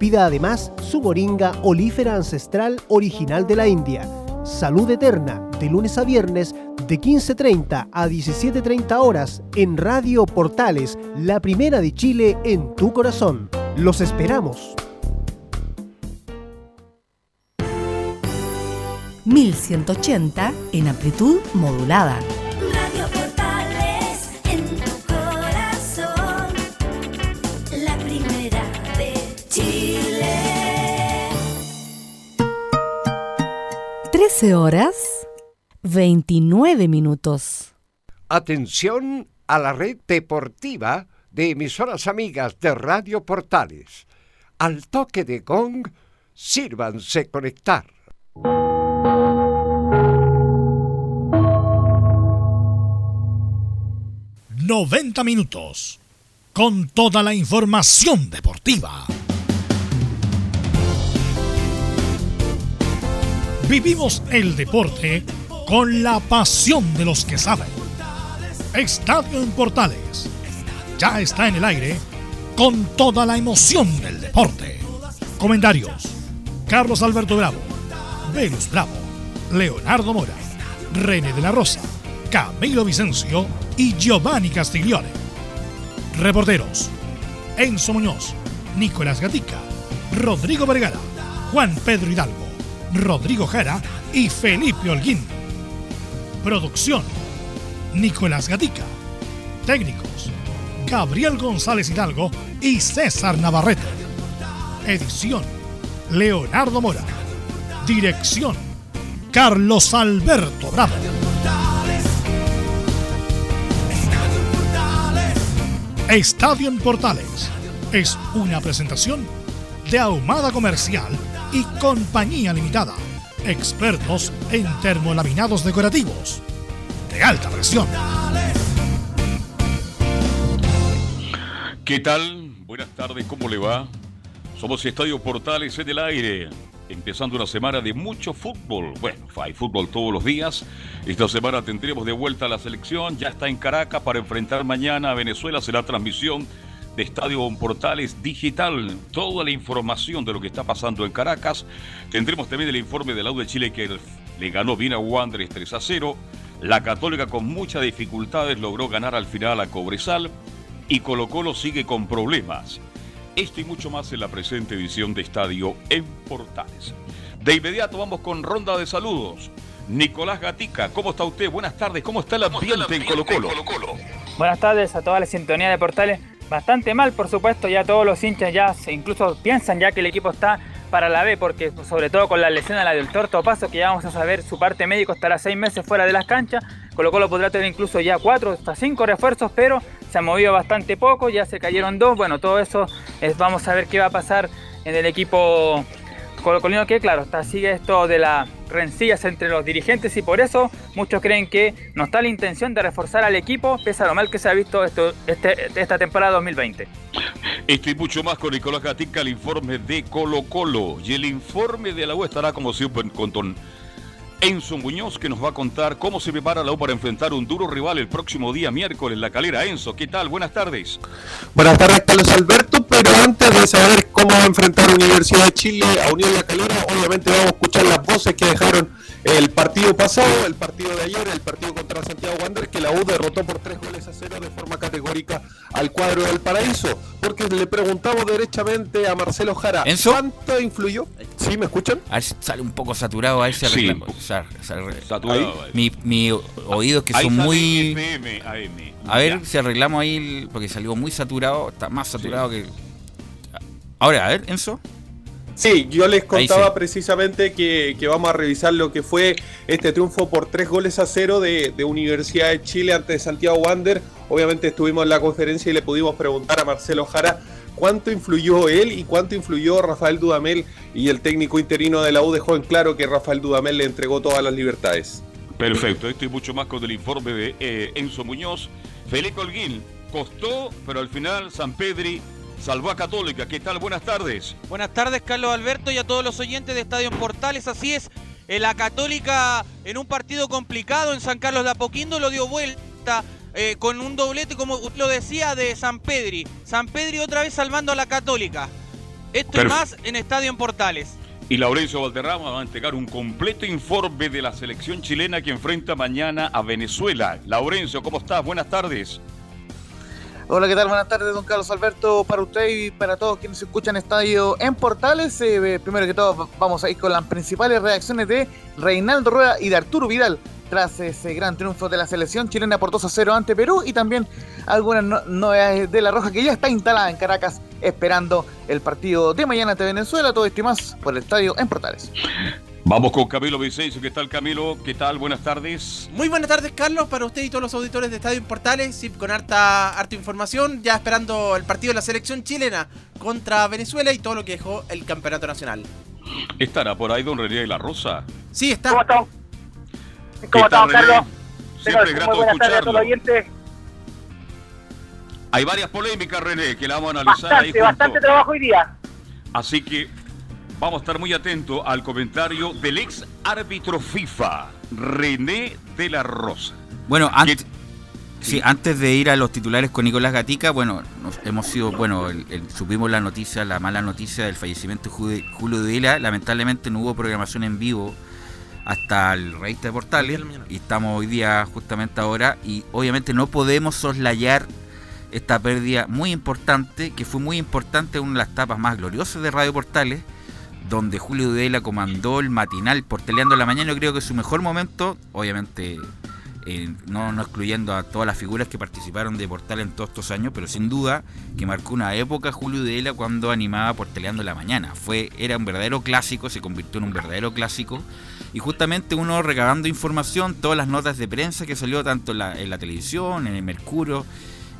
Pida además su moringa olífera ancestral original de la India. Salud Eterna, de lunes a viernes, de 15:30 a 17:30 horas, en Radio Portales, la primera de Chile en tu corazón. ¡Los esperamos! 1180 en amplitud modulada. Radio Portales en tu corazón, la primera de Chile. 13:29. Atención a la red deportiva de emisoras amigas de Radio Portales. Al toque de gong, sírvanse conectar. ¡90 minutos! Con toda la información deportiva. Vivimos el deporte con la pasión de los que saben. Estadio en Portales ya está en el aire con toda la emoción del deporte. Comentarios: Carlos Alberto Bravo, Velus Bravo, Leonardo Mora, René de la Rosa, Camilo Vicencio y Giovanni Castiglione. Reporteros: Enzo Muñoz, Nicolás Gatica, Rodrigo Vergara, Juan Pedro Hidalgo, Rodrigo Jara y Felipe Holguín. Producción: Nicolás Gatica. Técnicos: Gabriel González Hidalgo y César Navarrete. Edición: Leonardo Mora. Dirección: Carlos Alberto Bravo. Estadio en Portales es una presentación de Ahumada Comercial y Compañía Limitada, expertos en termolaminados decorativos de alta presión. ¿Qué tal? Buenas tardes, ¿cómo le va? Somos Estadio Portales en el aire, empezando una semana de mucho fútbol. Bueno, hay fútbol todos los días. Esta semana tendremos de vuelta a la selección. Ya está en Caracas para enfrentar mañana a Venezuela. Será transmisión de Estadio Portales Digital. Toda la información de lo que está pasando en Caracas. Tendremos también el informe de la U de Chile, que le ganó bien a Wanderers 3-0. La Católica, con muchas dificultades, logró ganar al final a Cobresal. Y Colo-Colo sigue con problemas. Esto y mucho más en la presente edición de Estadio en Portales. De inmediato vamos con ronda de saludos. Nicolás Gatica, ¿cómo está usted? Buenas tardes, ¿cómo está el ambiente en Colo-Colo? Buenas tardes a toda la sintonía de Portales. Bastante mal, por supuesto, ya todos los hinchas ya incluso piensan ya que el equipo está para la B, porque sobre todo con la lesión a la del Torto Paso, que ya vamos a saber su parte médico, estará 6 meses fuera de las canchas. Colo-Colo podrá tener incluso ya 4 hasta 5 refuerzos, pero se ha movido bastante poco, ya se cayeron 2. Bueno, todo eso es, vamos a ver qué va a pasar en el equipo colocolino, que claro, sigue esto de las rencillas entre los dirigentes, y por eso muchos creen que no está la intención de reforzar al equipo, pese a lo mal que se ha visto esta temporada 2020. Esto y mucho más con Nicolás Gatica, el informe de Colo-Colo. Y el informe de la U estará como siempre con Enzo Muñoz, que nos va a contar cómo se prepara la U para enfrentar un duro rival el próximo día miércoles en La Calera. Enzo, ¿qué tal? Buenas tardes. Buenas tardes, Carlos Alberto, pero antes de saber cómo va a enfrentar Universidad de Chile a Unión La Calera, obviamente vamos a escuchar las voces que dejaron el partido pasado, el partido de ayer, el partido contra Santiago Wanderers, que la U derrotó por 3-0 de forma categórica al cuadro del Paraíso, porque le preguntamos derechamente a Marcelo Jara. ¿Enzo? ¿Cuánto influyó? ¿Sí, me escuchan? A ver, sale un poco saturado a ese reclamo. Sí. Saturado. Mi oído que ahí son muy... FM, AM. A ver si arreglamos ahí, porque salió muy saturado, está más saturado sí. Que... Ahora, a ver, Enzo. Sí, yo les contaba precisamente que vamos a revisar lo que fue este triunfo por 3-0 de Universidad de Chile ante Santiago Wanderers. Obviamente estuvimos en la conferencia y le pudimos preguntar a Marcelo Jara cuánto influyó él y cuánto influyó Rafael Dudamel, y el técnico interino de la U dejó en claro que Rafael Dudamel le entregó todas las libertades. Perfecto, esto y mucho más con el informe de Enzo Muñoz. Felipe Holguín, costó, pero al final Sampedri salvó a Católica. ¿Qué tal? Buenas tardes. Buenas tardes, Carlos Alberto, y a todos los oyentes de Estadio en Portales. Así es, la Católica en un partido complicado en San Carlos de Apoquindo lo dio vuelta con un doblete, como lo decía, de Sampedri. Sampedri otra vez salvando a la Católica. Esto y más en Estadio en Portales. Y Laurencio Valderrama va a entregar un completo informe de la selección chilena que enfrenta mañana a Venezuela. Laurencio, ¿cómo estás? Buenas tardes. Hola, ¿qué tal? Buenas tardes, don Carlos Alberto, para usted y para todos quienes escuchan Estadio en Portales. Primero que todo, vamos a ir con las principales reacciones de Reinaldo Rueda y de Arturo Vidal tras ese gran triunfo de la selección chilena por 2-0 ante Perú, y también algunas novedades de La Roja, que ya está instalada en Caracas esperando el partido de mañana ante Venezuela. Todo esto y más por el Estadio en Portales. Vamos con Camilo Vicencio. ¿Qué tal, Camilo? ¿Qué tal? Buenas tardes. Muy buenas tardes, Carlos, para usted y todos los auditores de Estadio en Portales, y con harta información, ya esperando el partido de la selección chilena contra Venezuela y todo lo que dejó el campeonato nacional. ¿Estará por ahí don René de la Rosa? Sí, está. ¿Cómo está? ¿Cómo estamos, Carlos? Siempre grato escucharlo. Hay varias polémicas, René, que la vamos a analizar ahí junto. Bastante trabajo hoy día. Así que vamos a estar muy atentos al comentario del ex árbitro FIFA, René de la Rosa. Bueno, antes de ir a los titulares con Nicolás Gatica, bueno, supimos la mala noticia del fallecimiento de Julio Videla. Lamentablemente no hubo programación en vivo hasta el Revista de Portales, y estamos hoy día justamente ahora, y obviamente no podemos soslayar esta pérdida muy importante, que fue muy importante, una de las etapas más gloriosas de Radio Portales, donde Julio Videla comandó el matinal Portaleando la Mañana. Yo creo que su mejor momento, obviamente no excluyendo a todas las figuras que participaron de Portales en todos estos años, pero sin duda que marcó una época Julio Videla cuando animaba Portaleando la Mañana. Era un verdadero clásico, se convirtió en un verdadero clásico. Y justamente uno recabando información, todas las notas de prensa que salió tanto en la televisión, en el Mercurio,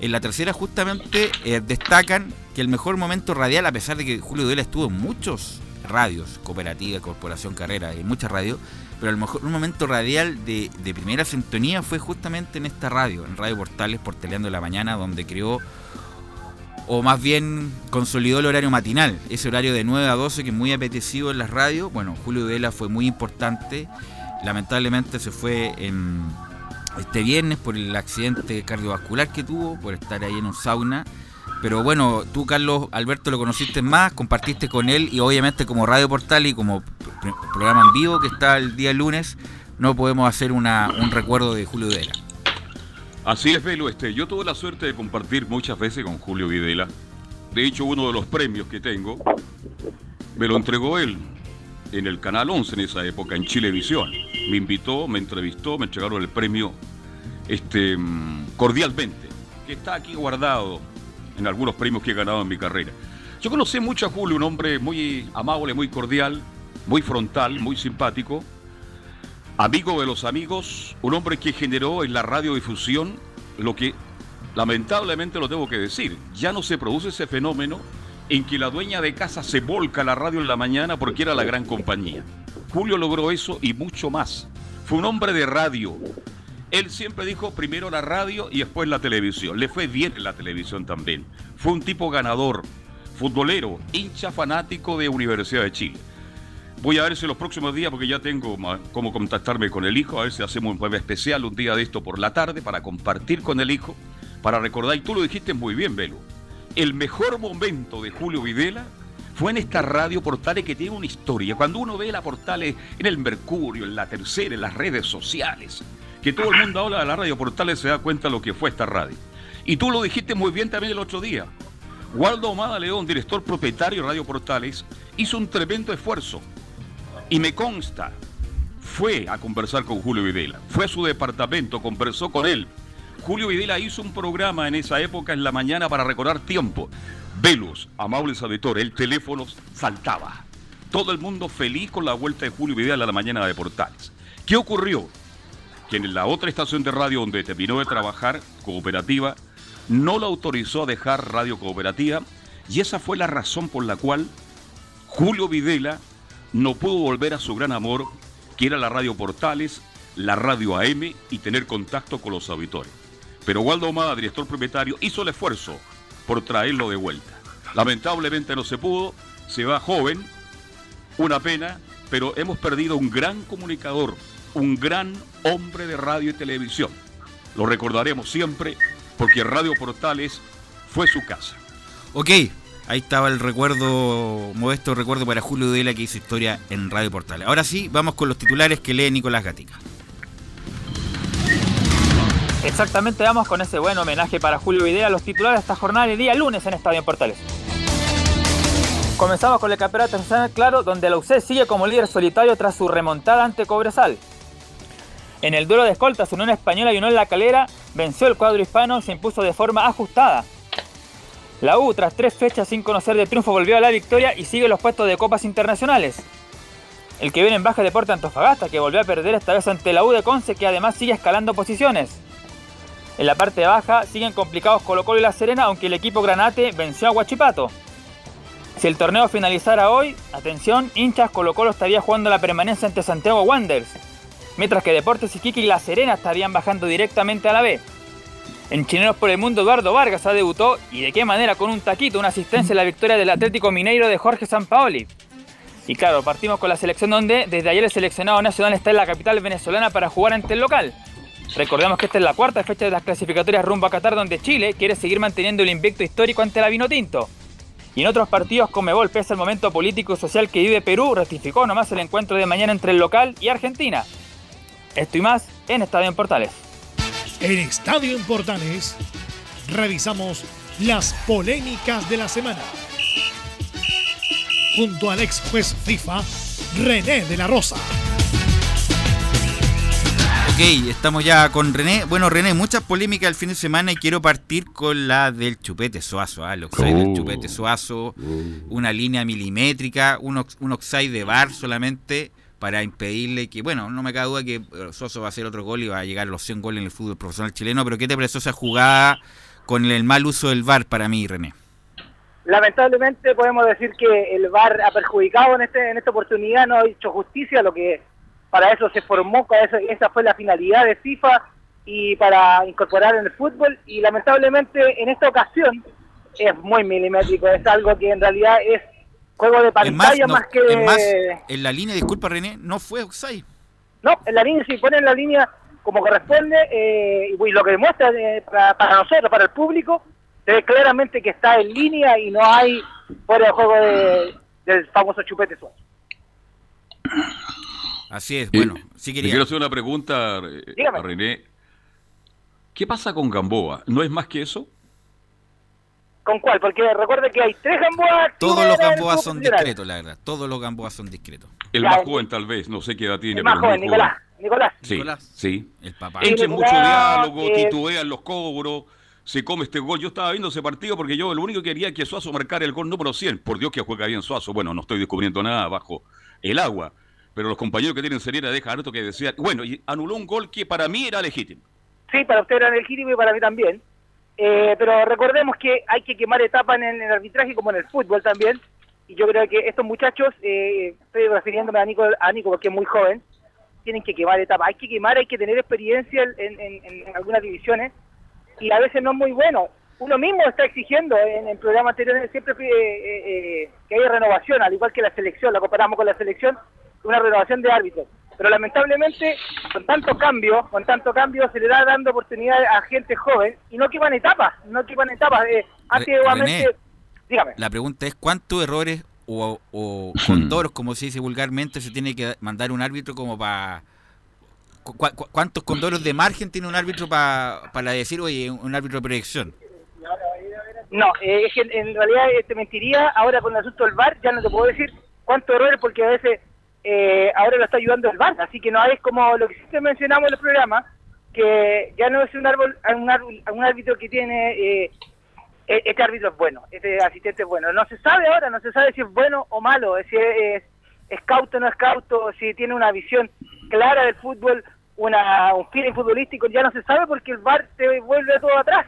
en La Tercera, justamente destacan que el mejor momento radial, a pesar de que Julio Videla estuvo en muchos radios, Cooperativa, Corporación Carrera, en muchas radios, pero el mejor momento radial de primera sintonía fue justamente en esta radio, en Radio Portales, Portaleando la Mañana, donde creó, o más bien consolidó, el horario matinal, ese horario de 9 a 12 que es muy apetecido en las radios. Bueno, Julio Videla fue muy importante, lamentablemente se fue este viernes por el accidente cardiovascular que tuvo, por estar ahí en un sauna, pero bueno, tú, Carlos Alberto, lo conociste más, compartiste con él, y obviamente como Radio Portal y como programa en vivo que está el día lunes, no podemos hacer un recuerdo de Julio Videla. Así es, Belo. Yo tuve la suerte de compartir muchas veces con Julio Videla. De hecho, uno de los premios que tengo me lo entregó él en el Canal 11 en esa época, en Chilevisión. Me invitó, me entrevistó, me entregaron el premio cordialmente, que está aquí guardado en algunos premios que he ganado en mi carrera. Yo conocí mucho a Julio, un hombre muy amable, muy cordial, muy frontal, muy simpático. Amigo de los amigos, un hombre que generó en la radiodifusión lo que, lamentablemente lo tengo que decir, ya no se produce ese fenómeno en que la dueña de casa se volca a la radio en la mañana porque era la gran compañía. Julio logró eso y mucho más. Fue un hombre de radio. Él siempre dijo primero la radio y después la televisión. Le fue bien en la televisión también. Fue un tipo ganador, futbolero, hincha fanático de Universidad de Chile. Voy a ver si los próximos días, porque ya tengo cómo contactarme con el hijo, a ver si hacemos un programa especial un día de esto por la tarde para compartir con el hijo, para recordar, y tú lo dijiste muy bien, Belo, el mejor momento de Julio Videla fue en esta Radio Portales, que tiene una historia. Cuando uno ve la Portales en el Mercurio, en La Tercera, en las redes sociales, que todo el mundo habla de la Radio Portales, se da cuenta de lo que fue esta radio. Y tú lo dijiste muy bien también el otro día. Waldo Ahumada León, director propietario de Radio Portales, hizo un tremendo esfuerzo. Y me consta, fue a conversar con Julio Videla, fue a su departamento, conversó con él. Julio Videla hizo un programa en esa época en la mañana para recordar tiempo. Velos, amables auditores, el teléfono saltaba. Todo el mundo feliz con la vuelta de Julio Videla a la mañana de Portales. ¿Qué ocurrió? Que en la otra estación de radio donde terminó de trabajar, Cooperativa, no la autorizó a dejar Radio Cooperativa, y esa fue la razón por la cual Julio Videla no pudo volver a su gran amor, que era la Radio Portales, la Radio AM, y tener contacto con los auditores. Pero Waldo Ahumada, director propietario, hizo el esfuerzo por traerlo de vuelta. Lamentablemente no se pudo, se va joven, una pena, pero hemos perdido un gran comunicador, un gran hombre de radio y televisión. Lo recordaremos siempre, porque Radio Portales fue su casa. Ok, Ahí estaba el recuerdo, modesto recuerdo para Julio Udela, que hizo historia en Radio Portales. Ahora sí, vamos con los titulares que lee Nicolás Gatica. Exactamente, vamos con ese buen homenaje para Julio Udela. Los titulares de esta jornada de día lunes en Estadio Portales. Comenzamos con el campeonato nacional, claro, donde la UC sigue como líder solitario tras su remontada ante Cobresal. En el duelo de escoltas, Unión Española y Unión La Calera venció el cuadro hispano y se impuso de forma ajustada. La U, tras 3 fechas sin conocer de triunfo, volvió a la victoria y sigue los puestos de copas internacionales. El que viene en baja Deportes Antofagasta, que volvió a perder esta vez ante la U de Conce, que además sigue escalando posiciones. En la parte baja siguen complicados Colo Colo y La Serena, aunque el equipo granate venció a Huachipato. Si el torneo finalizara hoy, atención, hinchas, Colo Colo estaría jugando la permanencia ante Santiago Wanderers, mientras que Deportes Iquique y La Serena estarían bajando directamente a la B. En Chilenos por el Mundo, Eduardo Vargas ha debutado, y de qué manera, con un taquito, una asistencia en la victoria del Atlético Mineiro de Jorge Sampaoli. Y claro, partimos con la selección donde desde ayer el seleccionado nacional está en la capital venezolana para jugar ante el local. Recordemos que esta es la 4ª fecha de las clasificatorias rumbo a Qatar, donde Chile quiere seguir manteniendo el invicto histórico ante la Vinotinto. Y en otros partidos, Conmebol, pese al momento político y social que vive Perú, ratificó nomás el encuentro de mañana entre el local y Argentina. Esto y más en Estadio en Portales. En Estadio en Portales revisamos las polémicas de la semana junto al ex juez FIFA René de la Rosa. Ok, estamos ya con René. Bueno, René, muchas polémicas el fin de semana y quiero partir con la del Chupete Suazo. El offside del Chupete Suazo, una línea milimétrica, un offside de VAR solamente para impedirle que, bueno, no me cabe duda que Suazo va a hacer otro gol y va a llegar a los 100 goles en el fútbol profesional chileno, pero ¿qué te pareció esa jugada con el mal uso del VAR para mí, René? Lamentablemente podemos decir que el VAR ha perjudicado en esta oportunidad, no ha hecho justicia a lo que para eso se formó, esa fue la finalidad de FIFA y para incorporar en el fútbol, y lamentablemente en esta ocasión es muy milimétrico, es algo que en realidad es juego de pantalla más que... En la línea, disculpa René, no fue offside. No, en la línea, si ponen la línea como corresponde, y lo que demuestra para nosotros, para el público, se ve claramente que está en línea y no hay fuera de juego del famoso Chupete Suazo. Así es, bueno, sí quería. Quiero hacer una pregunta a René. ¿Qué pasa con Gamboa? ¿No es más que eso? ¿Con cuál? Porque recuerde que hay 3 Gamboas. Todos los Gamboas son discretos, la verdad. Todos los Gamboas son discretos. El más joven, tal vez, no sé qué edad tiene. El más joven, Nicolás. Sí. El papá. Echen mucho diálogo, titubean los cobros, se come este gol. Yo estaba viendo ese partido porque yo lo único que quería es que Suazo marcara el gol número 100. Por Dios que juega bien Suazo. Bueno, no estoy descubriendo nada bajo el agua. Pero los compañeros que tienen Serena dejan harto que decían, bueno, y anuló un gol que para mí era legítimo. Sí, para usted era legítimo y para mí también. Pero recordemos que hay que quemar etapas en el arbitraje como en el fútbol también. Y yo creo que estos muchachos, estoy refiriéndome a Nico porque es muy joven, tienen que quemar etapas. Hay que tener experiencia en algunas divisiones. Y a veces no es muy bueno. Uno mismo está exigiendo en el programa anterior siempre que haya renovación, al igual que la selección, la comparamos con la selección, una renovación de árbitros, pero lamentablemente con tanto cambio se le da dando oportunidad a gente joven y no queman etapas. Antiguamente, dígame. La pregunta es cuántos errores o condoros, como se dice vulgarmente, se tiene que mandar un árbitro como para... ¿Cuántos condoros de margen tiene un árbitro para decir, oye, un árbitro de proyección? No, es que en realidad te mentiría, ahora con el asunto del VAR ya no te puedo decir cuántos errores porque a veces... ahora lo está ayudando el VAR, así que no es como lo que siempre mencionamos en los programas, que ya no es un árbitro que tiene este árbitro es bueno, este asistente es bueno, no se sabe si es bueno o malo, si es cauto o no es cauto, si tiene una visión clara del fútbol, un feeling futbolístico, ya no se sabe porque el VAR te vuelve todo atrás,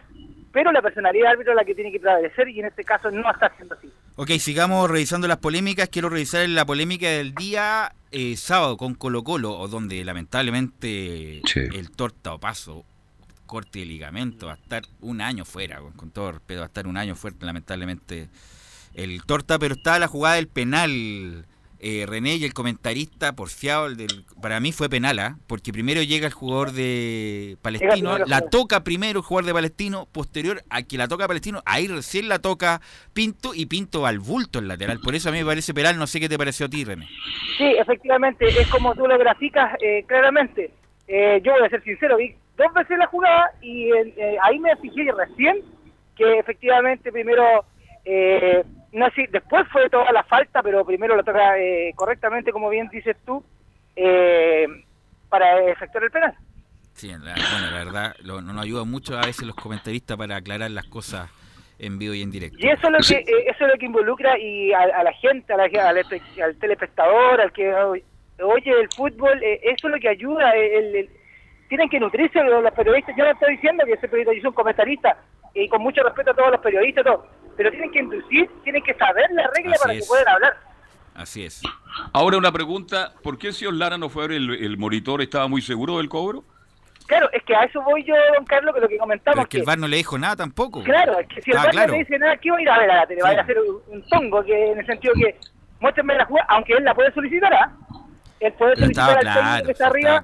pero la personalidad del árbitro es la que tiene que prevalecer y en este caso no está siendo así. Ok, sigamos revisando las polémicas. Quiero revisar la polémica del día sábado con Colo Colo, donde lamentablemente el tortapazo, corte de ligamento, va a estar un año fuera, con todo respeto, va a estar un año fuerte lamentablemente el torta, pero está la jugada del penal René y el comentarista porfiado, para mí fue penal, porque primero llega el jugador de Palestino, la toca primero el jugador de Palestino, posterior a que la toca Palestino, ahí recién la toca Pinto, y Pinto va al bulto el lateral. Por eso a mí me parece penal, no sé qué te pareció a ti, René. Sí, efectivamente, es como tú lo graficas claramente. Yo voy a ser sincero, vi dos veces la jugada y ahí me fijé recién que efectivamente primero... no, sí, después fue toda la falta, pero primero lo toca correctamente, como bien dices tú, para efectuar el penal. Sí, la verdad, no nos ayudan mucho a veces los comentaristas para aclarar las cosas en vivo y en directo. Y eso es lo que, eso es lo que involucra y a la gente, al telespectador, al que oye el fútbol, eso es lo que ayuda. Tienen que nutrirse los periodistas. Yo no estoy diciendo que ese periodista, yo soy un comentarista, y con mucho respeto a todos los periodistas, todo. Pero tienen que inducir, tienen que saber la regla para que puedan hablar. Así es. Ahora una pregunta, ¿por qué si Lara no fue a ver el monitor? ¿Estaba muy seguro del cobro? Claro, es que a eso voy yo, don Carlos, que lo que comentamos... Pero es que el VAR no le dijo nada tampoco. Claro, es que si el VAR no le dice nada, ¿qué va a ir a ver a la tele? Sí. Va a ir a hacer un tongo, que en el sentido que muéstrenme la jugada, aunque él la puede solicitar, él puede solicitar al técnico que está arriba,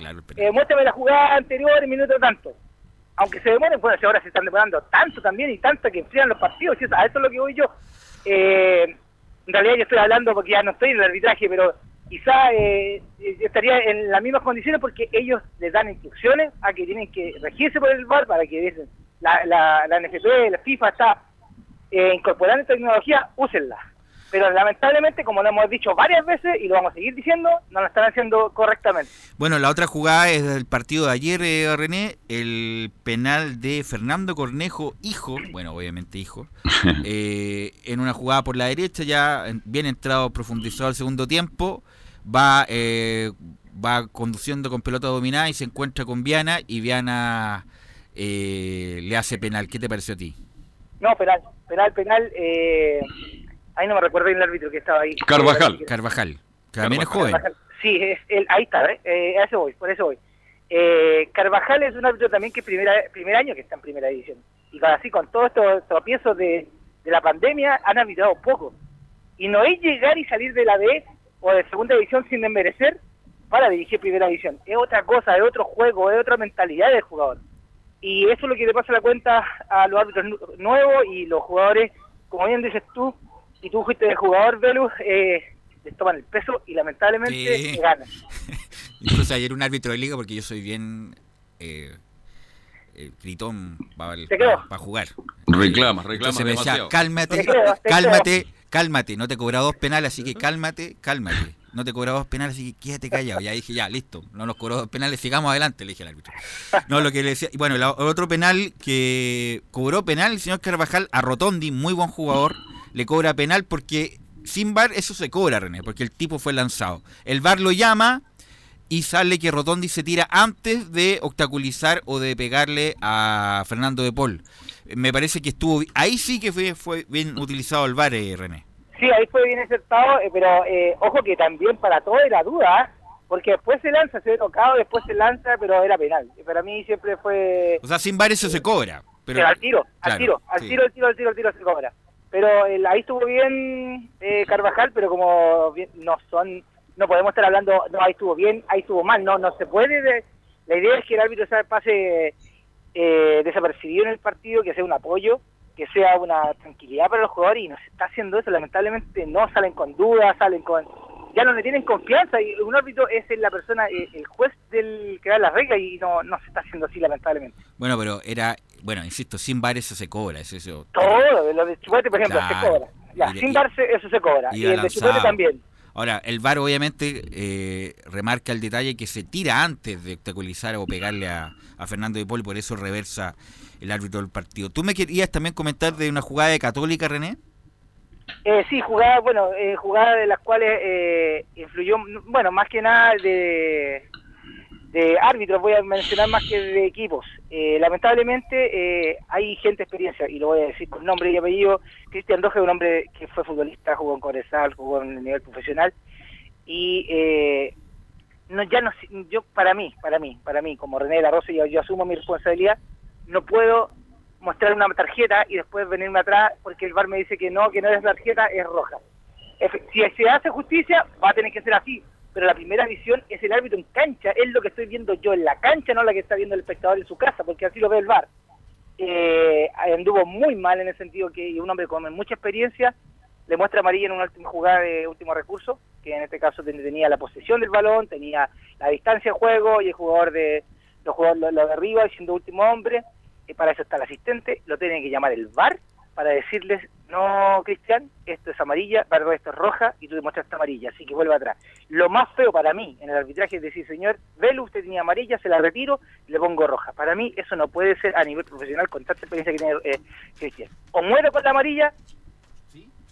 muéstrenme la jugada anterior, el minuto tanto. Aunque se demoren, bueno, ahora se están demorando tanto también y tanto que enfrían los partidos, ¿sí? A esto es lo que voy yo. En realidad yo estoy hablando porque ya no estoy en el arbitraje, pero quizá estaría en las mismas condiciones porque ellos les dan instrucciones a que tienen que regirse por el VAR para que la NFP, la FIFA está incorporando tecnología, úsenla. Pero lamentablemente, como lo hemos dicho varias veces y lo vamos a seguir diciendo, no lo están haciendo correctamente. Bueno, la otra jugada es del partido de ayer, René, el penal de Fernando Cornejo, hijo, en una jugada por la derecha, ya bien entrado, profundizado al segundo tiempo, va conduciendo con pelota dominada y se encuentra con Viana, y Viana le hace penal. ¿Qué te pareció a ti? No, penal... Ahí no me recuerdo bien el árbitro que estaba ahí. Carvajal. También es joven. Carvajal. Sí, es él, ahí está, por eso voy. Carvajal es un árbitro también que es primer año que está en primera división. Y así, con todos estos tropiezos de la pandemia, han arbitrado poco. Y no es llegar y salir de la B o de segunda división sin desmerecer para dirigir primera división. Es otra cosa, es otro juego, es otra mentalidad del jugador. Y eso es lo que le pasa la cuenta a los árbitros nuevos y los jugadores, como bien dices tú, y tú fuiste de jugador, Velus, les toman el peso y lamentablemente ganan. Incluso ayer un árbitro de liga, porque yo soy bien gritón para jugar. Reclama demasiado. Me decía, cálmate, no te he cobrado dos penales, así que cálmate. No te cobraba dos penales, así que quédate callado. Ya dije, ya, listo, no nos cobró dos penales, sigamos adelante, le dije al árbitro. No, lo que le decía... Y bueno, el otro penal que cobró penal, el señor Carvajal, a Rotondi, muy buen jugador, le cobra penal porque sin VAR eso se cobra, René, porque el tipo fue lanzado. El VAR lo llama y sale que Rotondi se tira antes de obstaculizar o de pegarle a Fernando de Paul. Me parece que estuvo... Ahí sí que fue bien utilizado el VAR, René. Sí, ahí fue bien acertado, pero ojo que también para todo era duda, porque después se lanza, se ve tocado, pero era penal. Para mí siempre fue... O sea, sin VAR eso se cobra. Pero al tiro se cobra. Pero ahí estuvo bien Carvajal, pero como bien, no podemos estar hablando, no, ahí estuvo bien, ahí estuvo mal, no se puede. La idea es que el árbitro pase desapercibido en el partido, que sea un apoyo, que sea una tranquilidad para los jugadores, y no se está haciendo eso, lamentablemente no salen con dudas, ya no le tienen confianza, y un árbitro es la persona, el juez del que da las reglas, y no se está haciendo así, lamentablemente. Bueno, pero insisto, sin VAR eso se cobra, eso todo, lo de Chupete, por ejemplo, se cobra, sin VAR eso se cobra, y el de Chupete también. Ahora, el VAR obviamente remarca el detalle que se tira antes de obstaculizar o pegarle a Fernando de Paul, por eso reversa el árbitro del partido. ¿Tú me querías también comentar de una jugada de Católica, René? Sí, jugada de las cuales influyó, más que nada de árbitros, voy a mencionar más que de equipos. Lamentablemente hay gente de experiencia, y lo voy a decir con nombre y apellido. Cristian Rojas es un hombre que fue futbolista, jugó en Cobresal, jugó en el nivel profesional, y para mí, como René de la Rosa, yo asumo mi responsabilidad. No puedo mostrar una tarjeta y después venirme atrás porque el VAR me dice que no es tarjeta, es roja. si se hace justicia, va a tener que ser así, pero la primera visión es el árbitro en cancha, es lo que estoy viendo yo en la cancha, no la que está viendo el espectador en su casa, porque así lo ve el VAR. Anduvo muy mal en el sentido que un hombre con mucha experiencia le muestra amarilla en una última jugada de último recurso, que en este caso tenía la posesión del balón, tenía la distancia de juego y el jugador de los jugadores lo derriba y siendo último hombre, para eso está el asistente, lo tienen que llamar el VAR para decirles, no, Cristian, esto es amarilla, perdón, esto es roja y tú demostraste amarilla, así que vuelve atrás. Lo más feo para mí en el arbitraje es decir, señor Velu, usted tenía amarilla, se la retiro, le pongo roja. Para mí eso no puede ser a nivel profesional con tanta experiencia que tiene Cristian. O muero con la amarilla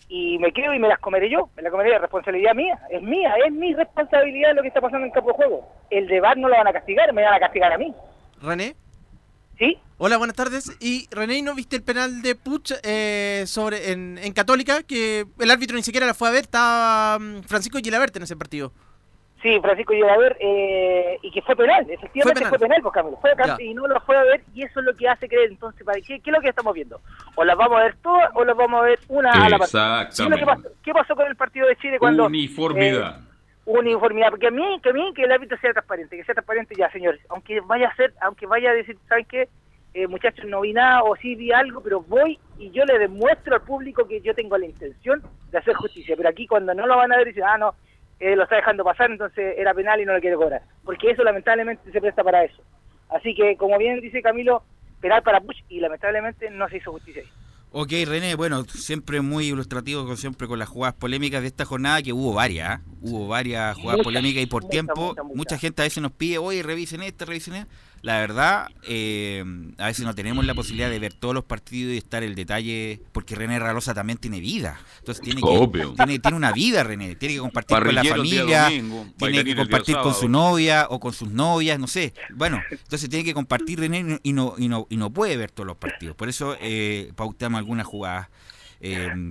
y me creo y me las comeré yo, me las comeré, la responsabilidad mía, es mi responsabilidad lo que está pasando en el campo de juego. El de VAR no lo van a castigar, me van a castigar a mí. ¿René? ¿Sí? Hola, buenas tardes. Y René, ¿no viste el penal de Puch sobre en Católica? Que el árbitro ni siquiera la fue a ver, estaba Francisco Gilabert en ese partido. Sí, Francisco Gilabert, y que fue penal, efectivamente fue penal pues, Camilo, fue penal y no lo fue a ver, y eso es lo que hace creer, entonces, ¿qué es lo que estamos viendo? O las vamos a ver todas, o las vamos a ver una a la partida. Exactamente. ¿Qué pasó con el partido de Chile cuando... Uniformidad, porque a mí que el árbitro sea transparente ya, señores, aunque vaya a decir, ¿saben qué? Muchachos, no vi nada, o sí vi algo, pero voy y yo le demuestro al público que yo tengo la intención de hacer justicia, pero aquí cuando no lo van a ver dicen, ah, no, lo está dejando pasar, entonces era penal y no lo quiere cobrar, porque eso lamentablemente se presta para eso, así que como bien dice Camilo, penal para Puch y lamentablemente no se hizo justicia ahí. Ok, René, bueno, siempre muy ilustrativo, siempre con las jugadas polémicas de esta jornada, que hubo varias jugadas polémicas y por tiempo, mucha gente a veces nos pide, oye, revisen esta. La verdad, a veces no tenemos la posibilidad de ver todos los partidos y estar el detalle, porque René Ralosa también tiene vida. Entonces tiene una vida, René, tiene que compartir con la familia, tiene que compartir con su novia o con sus novias, no sé. Bueno, entonces tiene que compartir René y no puede ver todos los partidos. Por eso pautamos algunas jugadas.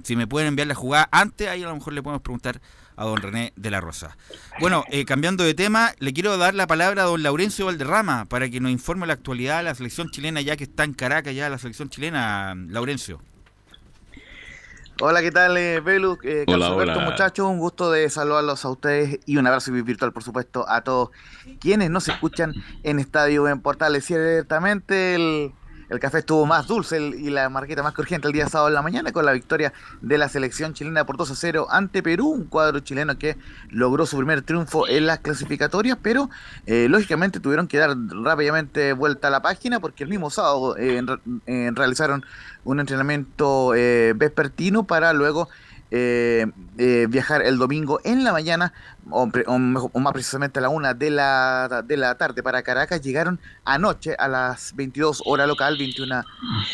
Si me pueden enviar la jugada antes, ahí a lo mejor le podemos preguntar a don René de la Rosa. Bueno, cambiando de tema, le quiero dar la palabra a don Laurencio Valderrama para que nos informe la actualidad de la selección chilena, ya que está en Caracas ya la selección chilena, Laurencio. Hola, ¿qué tal, Velus? Carlos Alberto, muchachos, un gusto de saludarlos a ustedes y un abrazo virtual, por supuesto, a todos quienes nos escuchan en Estadio en Portales. Ciertamente el café estuvo más dulce y la marqueta más crujiente el día sábado en la mañana con la victoria de la selección chilena por 2-0 ante Perú, un cuadro chileno que logró su primer triunfo en las clasificatorias, pero lógicamente tuvieron que dar rápidamente vuelta a la página porque el mismo sábado realizaron un entrenamiento vespertino para luego viajar el domingo en la mañana o más precisamente a la 1 de la tarde para Caracas. Llegaron anoche a las 22 horas local, 21,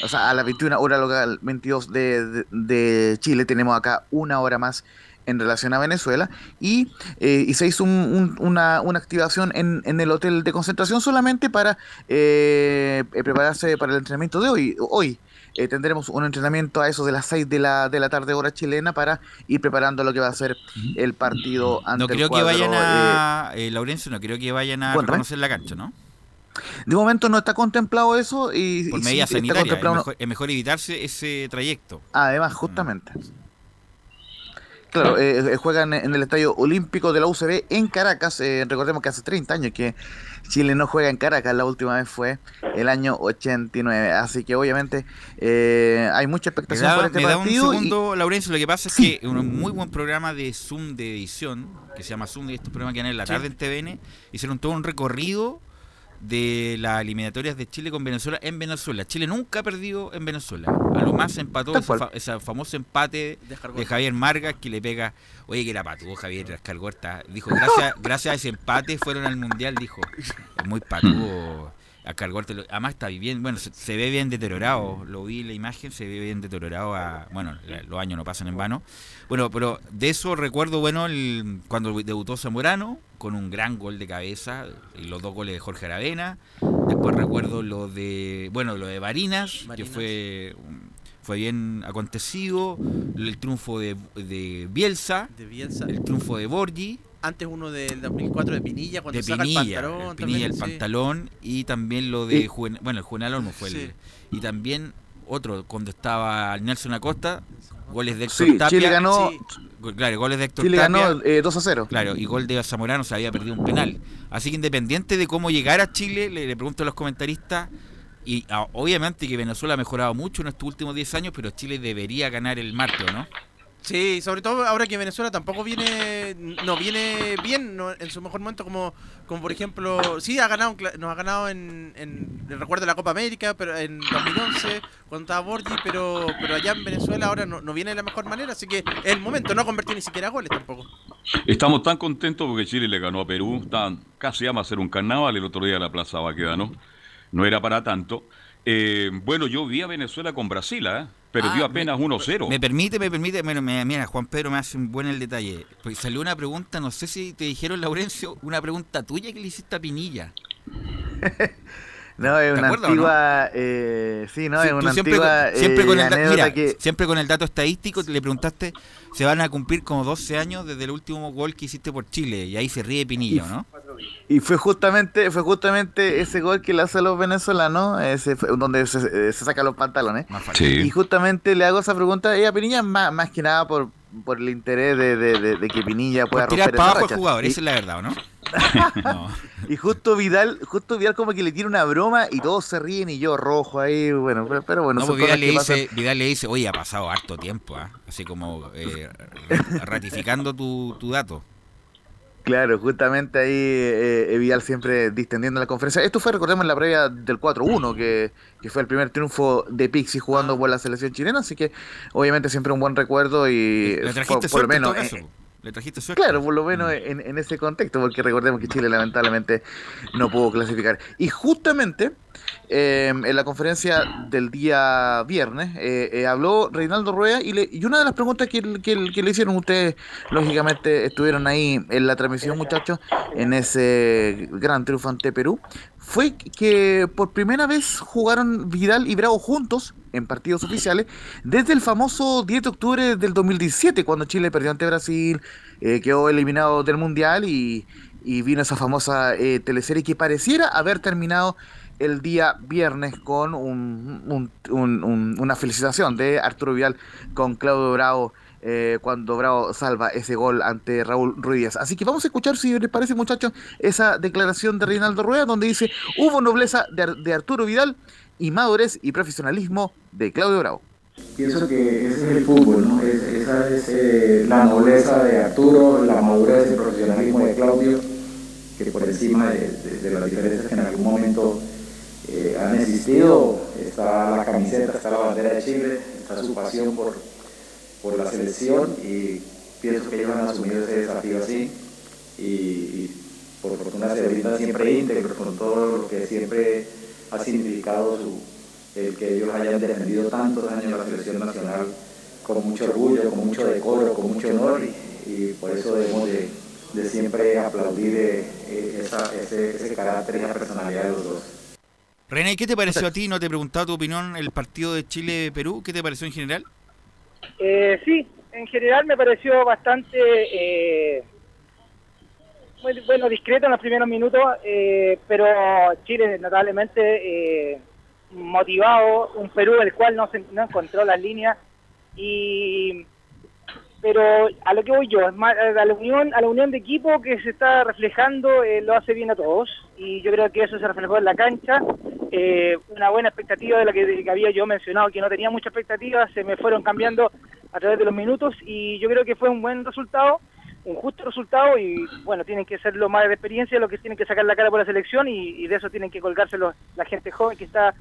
o sea, a las 21 horas local 22 de Chile. Tenemos acá una hora más en relación a Venezuela y se hizo una activación en el hotel de concentración solamente para prepararse para el entrenamiento de hoy. Tendremos un entrenamiento a eso de las 6 de la tarde hora chilena para ir preparando lo que va a ser el partido ante el cuadro. Laurencio, no creo que vayan a reconocer la cancha, ¿no? De momento no está contemplado eso y por medidas sanitarias es mejor evitarse ese trayecto. Además, justamente. Claro, juegan en el Estadio Olímpico de la UCB en Caracas. Recordemos que hace 30 años que Chile no juega en Caracas, la última vez fue el año 89. Así que obviamente hay mucha expectación por este partido. Un segundo, Laurencio, lo que pasa es que un muy buen programa de Zoom de edición, que se llama Zoom, y estos programas que dan en la tarde en TVN, hicieron todo un recorrido de las eliminatorias de Chile con Venezuela en Venezuela. Chile nunca ha perdido en Venezuela. A lo más empató ese famoso empate de Javier Margas que le pega. Oye, que la patuó Javier Ascargorta. Dijo, gracias a ese empate fueron al Mundial, dijo. Es muy patuó Ascargorta. Además está bien, bueno, se ve bien deteriorado. Lo vi en la imagen, se ve bien deteriorado. Los años no pasan en vano. Bueno, pero de eso recuerdo, cuando debutó Zamorano, con un gran gol de cabeza, y los dos goles de Jorge Aravena. Después recuerdo lo de Barinas. Que fue bien acontecido, el triunfo de Bielsa, el triunfo de Borghi. Antes uno del 2004 de Pinilla, cuando saca el pantalón, y también lo de el Juvenal Olmo fue y también otro, cuando estaba Nelson Acosta, goles de Héctor Tapia. Chile ganó Claro, goles de Héctor Tapia. Chile ganó 2-0. Claro, y gol de Zamorano, se había perdido un penal. Así que independiente de cómo llegara a Chile, le pregunto a los comentaristas, y obviamente que Venezuela ha mejorado mucho en estos últimos 10 años, pero Chile debería ganar el martes, ¿no? Sí, sobre todo ahora que Venezuela tampoco viene bien, no, en su mejor momento, como por ejemplo, sí ha ganado, nos ha ganado en recuerdo de la Copa América, pero en 2011 cuando estaba Borghi, pero allá en Venezuela ahora no viene de la mejor manera, así que es el momento, no convertir ni siquiera goles tampoco. Estamos tan contentos porque Chile le ganó a Perú, casi vamos a hacer un carnaval el otro día en la Plaza Baquedano, no era para tanto. Bueno, yo vi a Venezuela con Brasil, perdió apenas 1-0. Me permite, mira, Juan Pedro me hace un buen el detalle. Pues salió una pregunta, no sé si te dijeron, Laurencio, una pregunta tuya que le hiciste a Pinilla. No, es una antigua, no? Sí, no, sí, es una antigua. Siempre con el dato estadístico le preguntaste, se van a cumplir como 12 años desde el último gol que hiciste por Chile, y ahí se ríe Pinilla, ¿no? Y fue justamente ese gol que le hace a los venezolanos, donde se saca los pantalones. Sí. Y justamente le hago esa pregunta a Pinilla más que nada por el interés de que Pinilla pueda romper esa racha. Tirar para abajo el jugador, esa es la verdad, ¿o no? No. Y justo Vidal como que le tira una broma y todos se ríen y yo rojo ahí, bueno, pero bueno. No, pues Vidal le dice, oye, ha pasado harto tiempo, así como ratificando tu dato. Claro, justamente ahí Vidal siempre distendiendo la conferencia. Esto fue, recordemos, en la previa del 4-1, que fue el primer triunfo de Pixi jugando por la selección chilena, así que obviamente siempre un buen recuerdo y por lo menos... Le trajiste suerte. Claro, por lo menos en ese contexto, porque recordemos que Chile lamentablemente no pudo clasificar. Y justamente en la conferencia del día viernes habló Reinaldo Rueda y una de las preguntas que le hicieron ustedes, lógicamente estuvieron ahí en la transmisión, muchachos, en ese gran triunfo ante Perú, fue que por primera vez jugaron Vidal y Bravo juntos en partidos oficiales desde el famoso 10 de octubre del 2017, cuando Chile perdió ante Brasil, quedó eliminado del Mundial y vino esa famosa teleserie que pareciera haber terminado el día viernes con una felicitación de Arturo Vidal con Claudio Bravo, cuando Bravo salva ese gol ante Raúl Ruiz Díaz. Así que vamos a escuchar, si les parece, muchachos, esa declaración de Reinaldo Rueda, donde dice: hubo nobleza de Arturo Vidal y madurez y profesionalismo de Claudio Bravo. Pienso que ese es el fútbol, ¿no? Esa es la nobleza de Arturo, la madurez y el profesionalismo de Claudio, que por encima de las diferencias que en algún momento han existido, está la camiseta, está la bandera de Chile, está su pasión por la selección, y pienso que ellos han asumido ese desafío así y por fortuna se brindan siempre íntegros con todo lo que siempre ha significado el que ellos hayan defendido tantos años la selección nacional con mucho orgullo, con mucho decoro, con mucho honor, y por eso debemos de siempre aplaudir ese carácter y esa personalidad de los dos. René, ¿qué te pareció a ti? No te he preguntado tu opinión el partido de Chile-Perú, ¿qué te pareció en general? Sí, en general me pareció bastante bueno, discreto en los primeros minutos, pero Chile notablemente motivado, un Perú el cual no encontró las líneas, pero a lo que voy yo, es más, a la unión de equipo que se está reflejando, lo hace bien a todos, y yo creo que eso se reflejó en la cancha. Una buena expectativa de la que había yo mencionado, que no tenía mucha expectativa, se me fueron cambiando a través de los minutos, y yo creo que fue un buen resultado, un justo resultado, y bueno, tienen que ser los más de experiencia los que tienen que sacar la cara por la selección, y de eso tienen que colgarse la gente joven que está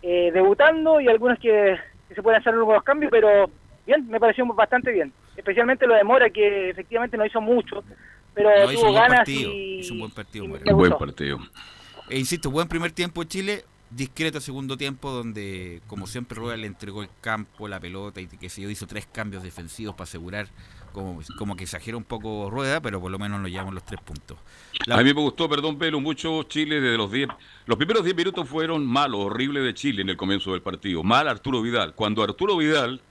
debutando, y algunos que se pueden hacer algunos cambios, pero bien, me pareció bastante bien, especialmente lo de Mora, que efectivamente no hizo mucho, pero tuvo ganas partido, y hizo un buen partido, insisto, buen primer tiempo Chile, discreto segundo tiempo, donde como siempre Rueda le entregó el campo, la pelota, y que se hizo 3 cambios defensivos para asegurar, como que exagera un poco Rueda, pero por lo menos nos llevamos los 3 puntos. A mí me gustó, perdón Pelo, mucho Chile desde los primeros 10 minutos fueron malos, horribles de Chile en el comienzo del partido, mal Arturo Vidal, cuando Arturo Vidal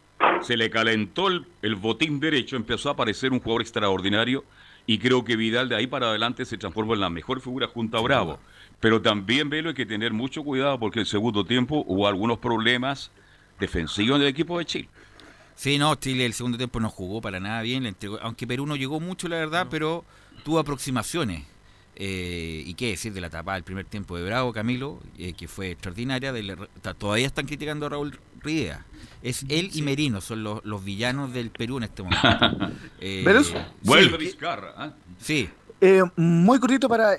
se le calentó el botín derecho, empezó a aparecer un jugador extraordinario, y creo que Vidal de ahí para adelante se transformó en la mejor figura junto a Bravo. Pero también, Velo, hay que tener mucho cuidado porque en el segundo tiempo hubo algunos problemas defensivos en el equipo de Chile. Sí, no, Chile el segundo tiempo no jugó para nada bien, le entregó, aunque Perú no llegó mucho, la verdad, no, pero tuvo aproximaciones. Y qué decir de la tapada del primer tiempo de Bravo, Camilo, que fue extraordinaria. Todavía están criticando a Raúl Rivera. Es él y Merino, son los villanos del Perú en este momento. Vuelve Vizcarra. Sí. Muy cortito para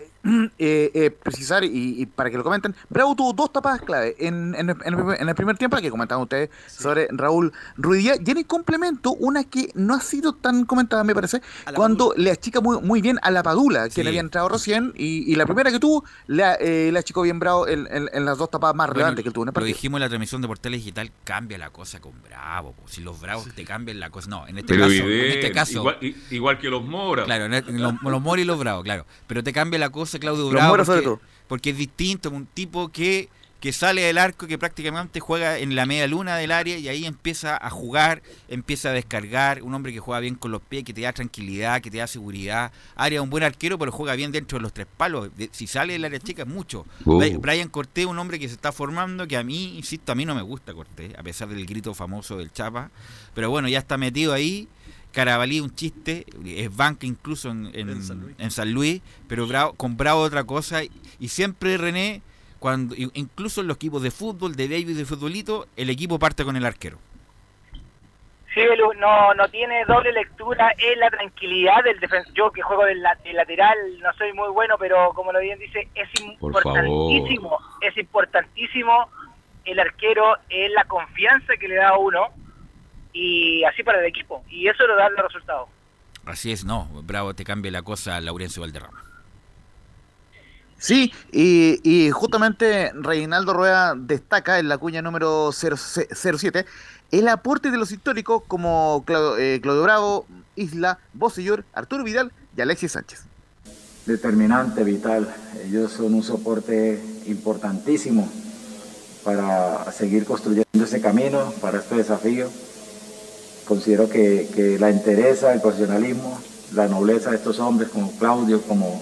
precisar y para que lo comenten. Bravo tuvo dos tapadas clave en el primer tiempo, la que comentaban ustedes sobre Raúl Ruidíaz, y en el complemento una que no ha sido tan comentada, me parece, cuando Padula le achica muy bien a la Padula, que le había entrado recién, y la primera que tuvo le achicó bien Bravo en las dos tapadas más relevantes que él tuvo en el partido. Lo dijimos en la transmisión de Portales Digital, cambia la cosa con Bravo, po. Si los Bravos te cambian la cosa, no, en este caso igual que los Moras, claro, los Moras y los Bravos, claro, pero te cambia la cosa Claudio Bravo, porque es distinto, un tipo que sale del arco, que prácticamente juega en la media luna del área y ahí empieza a jugar, empieza a descargar, un hombre que juega bien con los pies, que te da tranquilidad, que te da seguridad. Arias, un buen arquero, pero juega bien dentro de los tres palos, si sale del área chica es mucho. Brian Cortés, un hombre que se está formando, que a mí, insisto, a mí no me gusta Cortés, a pesar del grito famoso del Chapa, pero bueno, ya está metido ahí. Carabalí un chiste, es banca incluso en San Luis, pero Bravo, con Bravo otra cosa, y siempre René, cuando incluso en los equipos de fútbol, de Davis, de futbolito, el equipo parte con el arquero. Sí, no tiene doble lectura, es la tranquilidad del defensor. Yo que juego del lateral, no soy muy bueno, pero como lo bien dice, es importantísimo el arquero, es la confianza que le da a uno, y así para el equipo, y eso lo da el resultado. Así es, no, Bravo te cambia la cosa, Laurencio Valderrama. Sí, y justamente Reinaldo Rueda destaca en la cuña número 007 el aporte de los históricos como Claudio Bravo, Isla, Bocellur, Arturo Vidal y Alexis Sánchez. Determinante, vital, ellos son un soporte importantísimo para seguir construyendo ese camino, para este desafío. Considero que la entereza, el profesionalismo, la nobleza de estos hombres como Claudio, como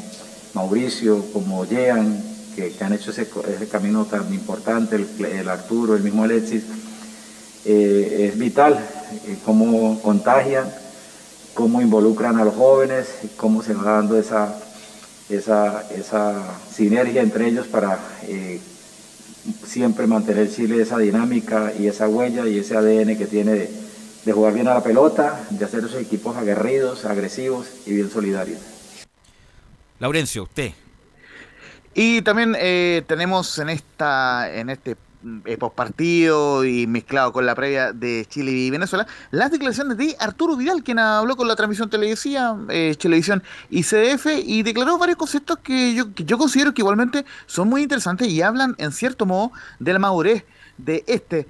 Mauricio, como Jean, que han hecho ese camino tan importante, el Arturo, el mismo Alexis, es vital, cómo contagian, cómo involucran a los jóvenes, cómo se va dando esa sinergia entre ellos para siempre mantener Chile esa dinámica y esa huella y ese ADN que tiene de jugar bien a la pelota, de hacer esos equipos aguerridos, agresivos y bien solidarios. Laurencio, usted. Y también tenemos en este postpartido y mezclado con la previa de Chile y Venezuela, las declaraciones de Arturo Vidal, quien habló con la transmisión Televisión y CDF, y declaró varios conceptos que yo considero que igualmente son muy interesantes y hablan en cierto modo de la madurez de este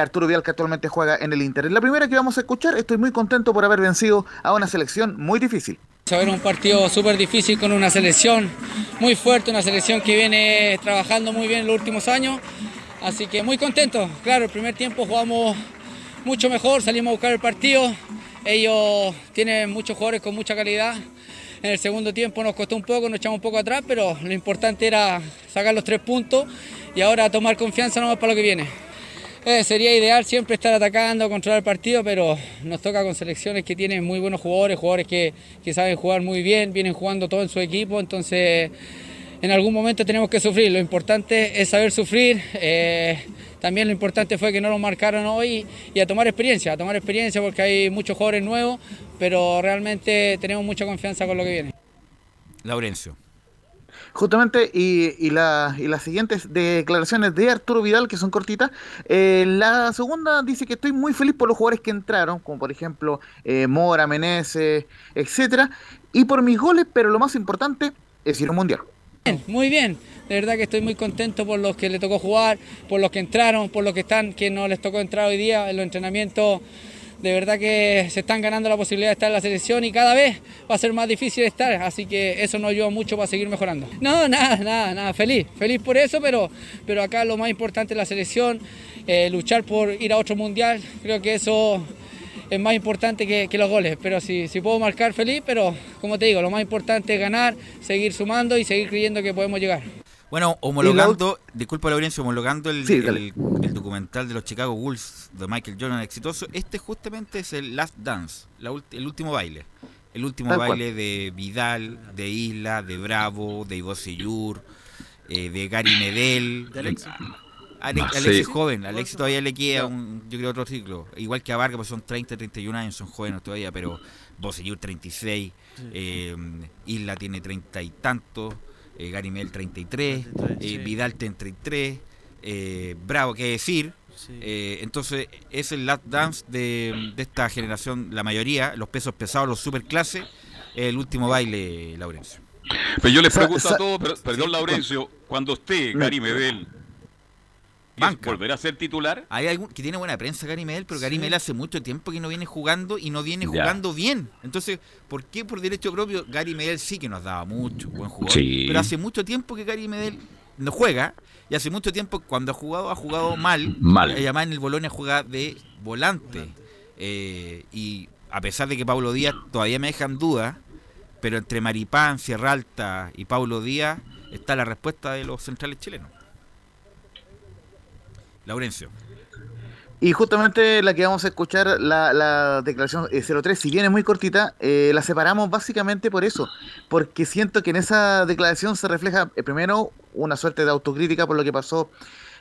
Arturo Vidal, que actualmente juega en el Inter. La primera que vamos a escuchar: estoy muy contento por haber vencido a una selección muy difícil. Saber un partido súper difícil con una selección muy fuerte, una selección que viene trabajando muy bien en los últimos años, así que muy contento. Claro, el primer tiempo jugamos mucho mejor, salimos a buscar el partido, ellos tienen muchos jugadores con mucha calidad. En el segundo tiempo nos costó un poco, nos echamos un poco atrás, pero lo importante era sacar los 3 puntos y ahora tomar confianza nomás para lo que viene. Sería ideal siempre estar atacando, controlar el partido, pero nos toca con selecciones que tienen muy buenos jugadores que saben jugar muy bien, vienen jugando todo en su equipo, entonces en algún momento tenemos que sufrir. Lo importante es saber sufrir, también lo importante fue que no nos marcaron hoy y a tomar experiencia porque hay muchos jugadores nuevos, pero realmente tenemos mucha confianza con lo que viene. Laurencio. Justamente, y las siguientes declaraciones de Arturo Vidal, que son cortitas. La segunda dice que estoy muy feliz por los jugadores que entraron, como por ejemplo Mora, Meneses, etcétera, y por mis goles, pero lo más importante es ir a un mundial. Muy bien, de verdad que estoy muy contento por los que le tocó jugar, por los que entraron, por los que están, que no les tocó entrar hoy día en los entrenamientos. De verdad que se están ganando la posibilidad de estar en la selección y cada vez va a ser más difícil estar, así que eso nos ayuda mucho para seguir mejorando. No, nada, feliz por eso, pero acá lo más importante es la selección, luchar por ir a otro mundial, creo que eso es más importante que los goles, pero si puedo marcar feliz, pero como te digo, lo más importante es ganar, seguir sumando y seguir creyendo que podemos llegar. Bueno, homologando, disculpa Laurencio, homologando el documental de los Chicago Bulls de Michael Jordan exitoso, este justamente es el Last Dance, el último baile. El último baile de Vidal, de Isla, de Bravo, de Ivo Sillur, de Gary Medel, de Alexis joven, Alexis todavía le queda yo creo otro ciclo, igual que a Vargas, pues son 30, 31 años, son jóvenes todavía, pero Ivo Sillur 36, Isla tiene 30 y tantos, Gary Medel 33, Vidal 33, Bravo, qué decir. Sí. Entonces es el lap dance de esta generación, la mayoría, los pesos pesados, los superclases, el último baile, Laurencio. Pero yo les pregunto a todos, perdón Laurencio, cuando esté Gary Medel, ¿volverá a ser titular? Hay algún que tiene buena prensa Gary Medel, pero Gary Medel hace mucho tiempo que no viene jugando y no viene jugando bien. Entonces, ¿por qué por derecho propio? Gary Medel sí que nos daba mucho, buen jugador, pero hace mucho tiempo que Gary Medel no juega. Y hace mucho tiempo, cuando ha jugado mal. Además, en el Bolonia juega de volante. Y a pesar de que Pablo Díaz todavía me dejan dudas, pero entre Maripán, Sierra Alta y Pablo Díaz está la respuesta de los centrales chilenos. Laurencio. Y justamente la que vamos a escuchar, la declaración 03, si bien es muy cortita, la separamos básicamente por eso, porque siento que en esa declaración se refleja, primero, una suerte de autocrítica por lo que pasó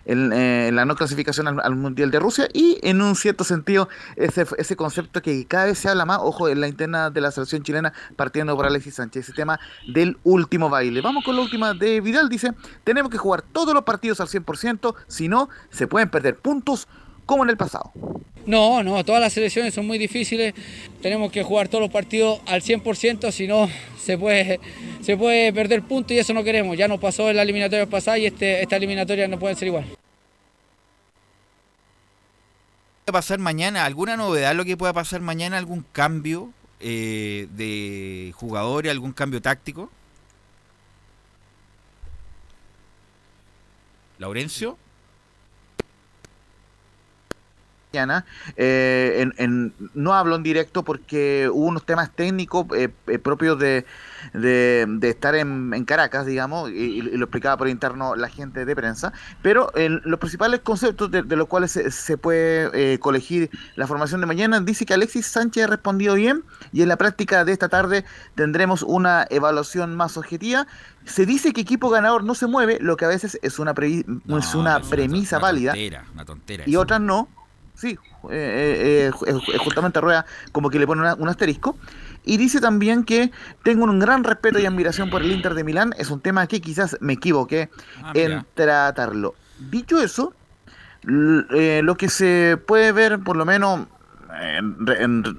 en la no clasificación al Mundial de Rusia, y en un cierto sentido, ese concepto que cada vez se habla más, ojo, en la interna de la selección chilena, partiendo por Alexis Sánchez, ese tema del último baile. Vamos con la última de Vidal, dice, tenemos que jugar todos los partidos al 100%, si no, se pueden perder puntos, como en el pasado. No, todas las selecciones son muy difíciles, tenemos que jugar todos los partidos al 100%, si no se puede perder puntos y eso no queremos, ya nos pasó en la eliminatoria pasada y esta eliminatoria no puede ser igual. ¿Qué va a pasar mañana? ¿Alguna novedad lo que pueda pasar mañana? ¿Algún cambio de jugadores? ¿Algún cambio táctico? ¿Laurencio? Mañana, no hablo en directo porque hubo unos temas técnicos propios de estar en Caracas, digamos, y lo explicaba por interno la gente de prensa, pero los principales conceptos de los cuales se puede colegir la formación de mañana, dice que Alexis Sánchez ha respondido bien y en la práctica de esta tarde tendremos una evaluación más objetiva. Se dice que equipo ganador no se mueve, lo que a veces es una premisa válida, una tontera, y otras no. Sí, justamente Rueda como que le pone un asterisco. Y dice también que tengo un gran respeto y admiración por el Inter de Milán. Es un tema que quizás me equivoqué en tratarlo. Dicho eso, lo que se puede ver, por lo menos,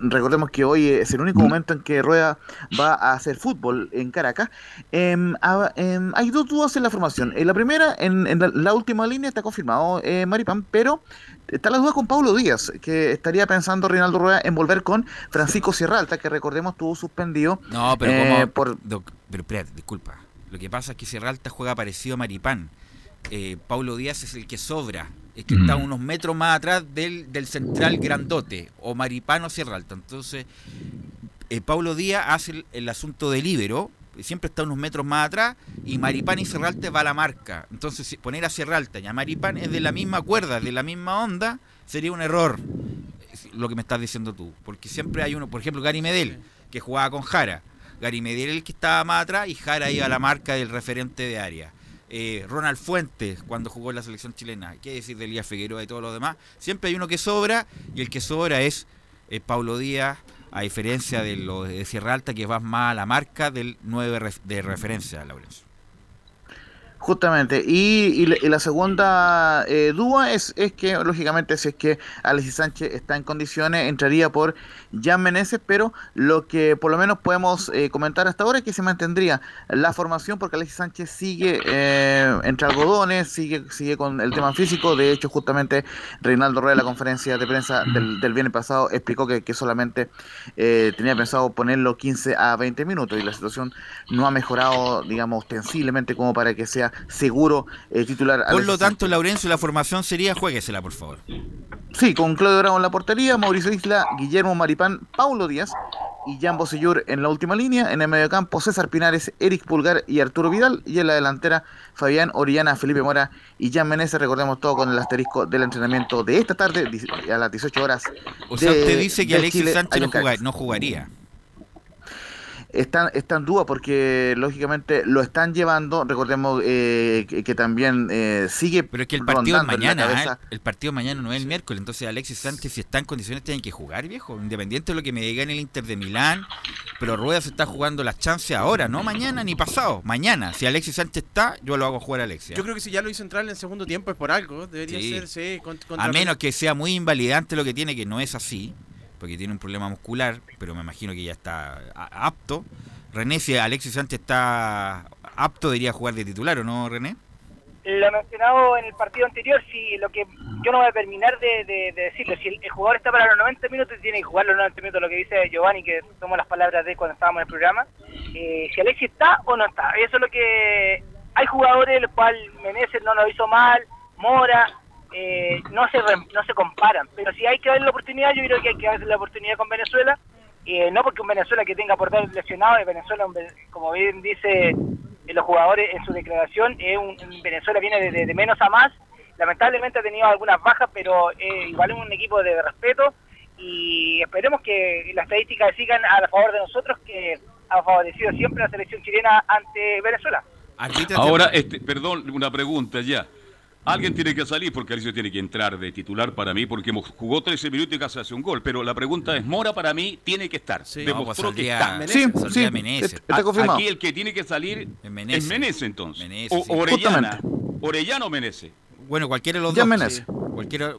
recordemos que hoy es el único momento en que Rueda va a hacer fútbol en Caracas. Hay dos dudas en la formación. La primera, en la última línea está confirmado Maripán, pero está la duda con Pablo Díaz, que estaría pensando Reinaldo Rueda en volver con Francisco Sierra Alta, que recordemos estuvo suspendido. No, pero pero espérate, disculpa. Lo que pasa es que Sierra Alta juega parecido a Maripán. Pablo Díaz es el que sobra, es que está unos metros más atrás del central grandote, o Maripán o Sierra Alta. Entonces, Pablo Díaz hace el asunto de líbero, siempre está unos metros más atrás, y Maripán y Sierra Alta va a la marca. Entonces, poner a Sierra Alta y a Maripán es de la misma cuerda, de la misma onda, sería un error, lo que me estás diciendo tú, porque siempre hay uno, por ejemplo, Gary Medel, que jugaba con Jara. Gary Medel el que estaba más atrás, y Jara iba a la marca del referente de área. Ronald Fuentes, cuando jugó en la selección chilena, qué decir de Elías Figueroa y todos los demás, siempre hay uno que sobra, y el que sobra es Pablo Díaz, a diferencia de lo de Sierra Alta, que va más a la marca del 9 de referencia, Laurencio. Justamente, y la segunda duda es que, lógicamente, si es que Alexis Sánchez está en condiciones, entraría por Jan Meneses, pero lo que por lo menos podemos comentar hasta ahora es que se mantendría la formación, porque Alexis Sánchez sigue entre algodones, sigue con el tema físico. De hecho, justamente Reinaldo Rueda, en la conferencia de prensa del viernes pasado, explicó que solamente tenía pensado ponerlo 15 a 20 minutos, y la situación no ha mejorado, digamos, ostensiblemente como para que sea seguro titular. Por lo tanto, Laurencio, la formación sería, juéguesela por favor. Sí, con Claudio Bravo en la portería, Mauricio Isla, Guillermo Maripán, Paulo Díaz, y Jambo Seyur en la última línea. En el mediocampo, César Pinares, Eric Pulgar y Arturo Vidal. Y en la delantera, Fabián Orellana, Felipe Mora y Jan Meneses. Recordemos todo con el asterisco del entrenamiento de esta tarde a las 18 horas. O sea, usted dice que Alexis Chile, Sánchez no jugaría. Está en duda porque lógicamente lo están llevando. Recordemos que también sigue. Pero es que el partido es mañana, el partido mañana no es el miércoles. Entonces Alexis Sánchez, si está en condiciones, tiene que jugar, viejo. Independiente de lo que me diga en el Inter de Milán, pero Rueda se está jugando las chances ahora, no mañana ni pasado. Mañana, si Alexis Sánchez está, yo lo hago jugar a Alexis. Yo creo que si ya lo hizo entrar en el segundo tiempo es por algo. Debería ser, sí. A menos que sea muy invalidante lo que tiene, que no es así, porque tiene un problema muscular, pero me imagino que ya está apto. René, si Alexis Sánchez está apto, debería jugar de titular, ¿o no, René? Lo mencionado en el partido anterior, sí, lo que yo no voy a terminar de decirlo. Si el jugador está para los 90 minutos, tiene que jugar los 90 minutos, lo que dice Giovanni, que tomó las palabras de él cuando estábamos en el programa. Si Alexis está o no está. Eso es lo que... Hay jugadores, los cuales Meneses no lo hizo mal, Mora... no se comparan, pero si hay que darle la oportunidad, yo creo que hay que darle la oportunidad con Venezuela, no porque un Venezuela que tenga por dar lesionado, es Venezuela, como bien dice los jugadores en su declaración, Venezuela viene de menos a más, lamentablemente ha tenido algunas bajas, pero igual es un equipo de respeto, y esperemos que las estadísticas sigan a favor de nosotros, que ha favorecido siempre la selección chilena ante Venezuela. Ahora, perdón, una pregunta ya. Alguien tiene que salir porque Alexis tiene que entrar de titular para mí, porque jugó 13 minutos y casi hace un gol. Pero la pregunta es, Mora para mí tiene que estar. Sí, demostró que está. Meneses, sí, Meneses. Está confirmado. Aquí el que tiene que salir Meneses. Es Meneses, entonces. Meneses, o Orellana. Justamente. Orellana o Meneses. Bueno, cualquiera de los dos. Meneses.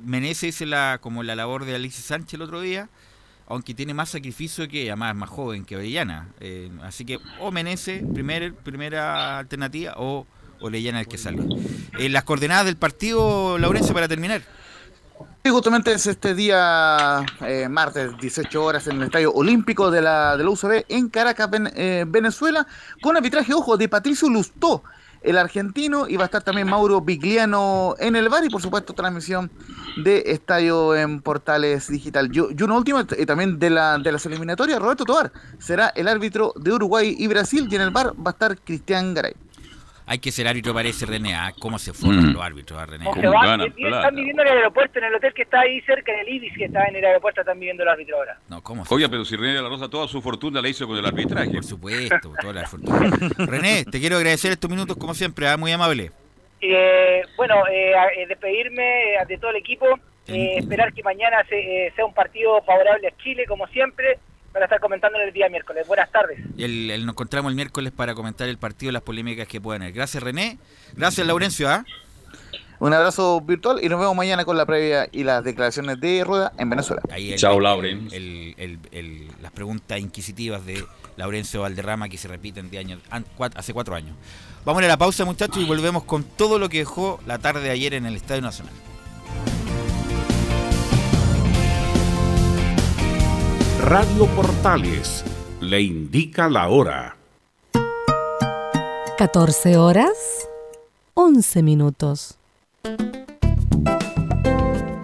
Meneses es como la labor de Alexis Sánchez el otro día, aunque tiene más sacrificio que, además es más joven que Orellana. Así que o Meneses, primera alternativa, o Orellana el que sale. Las coordenadas del partido, Laurencio, para terminar. Sí, justamente es este día martes, 18 horas, en el Estadio Olímpico de la UCB en Caracas, Venezuela, con arbitraje, ojo, de Patricio Lustó, el argentino, y va a estar también Mauro Vigliano en el VAR, y por supuesto transmisión de Estadio en Portales Digital. Y una última, también de las eliminatorias, Roberto Tovar será el árbitro de Uruguay y Brasil, y en el VAR va a estar Cristian Garay. Hay que ser árbitro, parece, René. ¿Cómo se forman los árbitros, René? ¿Cómo están viviendo en el aeropuerto, en el hotel que está ahí cerca, en el Ibis, que está en el aeropuerto, están viviendo los árbitros ahora? No, ¿cómo se... Oye, pero si René de la Rosa toda su fortuna la hizo con el arbitraje. Por supuesto, toda la fortuna. René, te quiero agradecer estos minutos, como siempre, muy amable. Despedirme de todo el equipo, esperar que mañana sea un partido favorable a Chile, como siempre, para estar comentando el día miércoles. Buenas tardes. Nos encontramos el miércoles para comentar el partido y las polémicas que puedan haber. Gracias, René. Gracias, Laurencio. Un abrazo virtual y nos vemos mañana con la previa y las declaraciones de Rueda en Venezuela. Chao, Lauren. Las preguntas inquisitivas de Laurencio Valderrama que se repiten hace 4 años. Vamos a la pausa, muchachos, y volvemos con todo lo que dejó la tarde de ayer en el Estadio Nacional. Radio Portales le indica la hora. 14 horas, 11 minutos.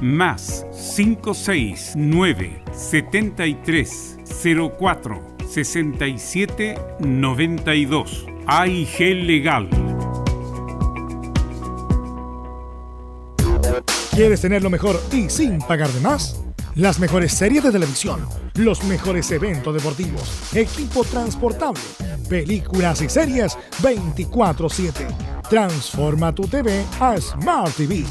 más 569-7304-6792. AIG Legal. ¿Quieres tener lo mejor y sin pagar de más? Las mejores series de televisión, los mejores eventos deportivos, equipo transportable, películas y series 24/7. Transforma tu TV a Smart TV.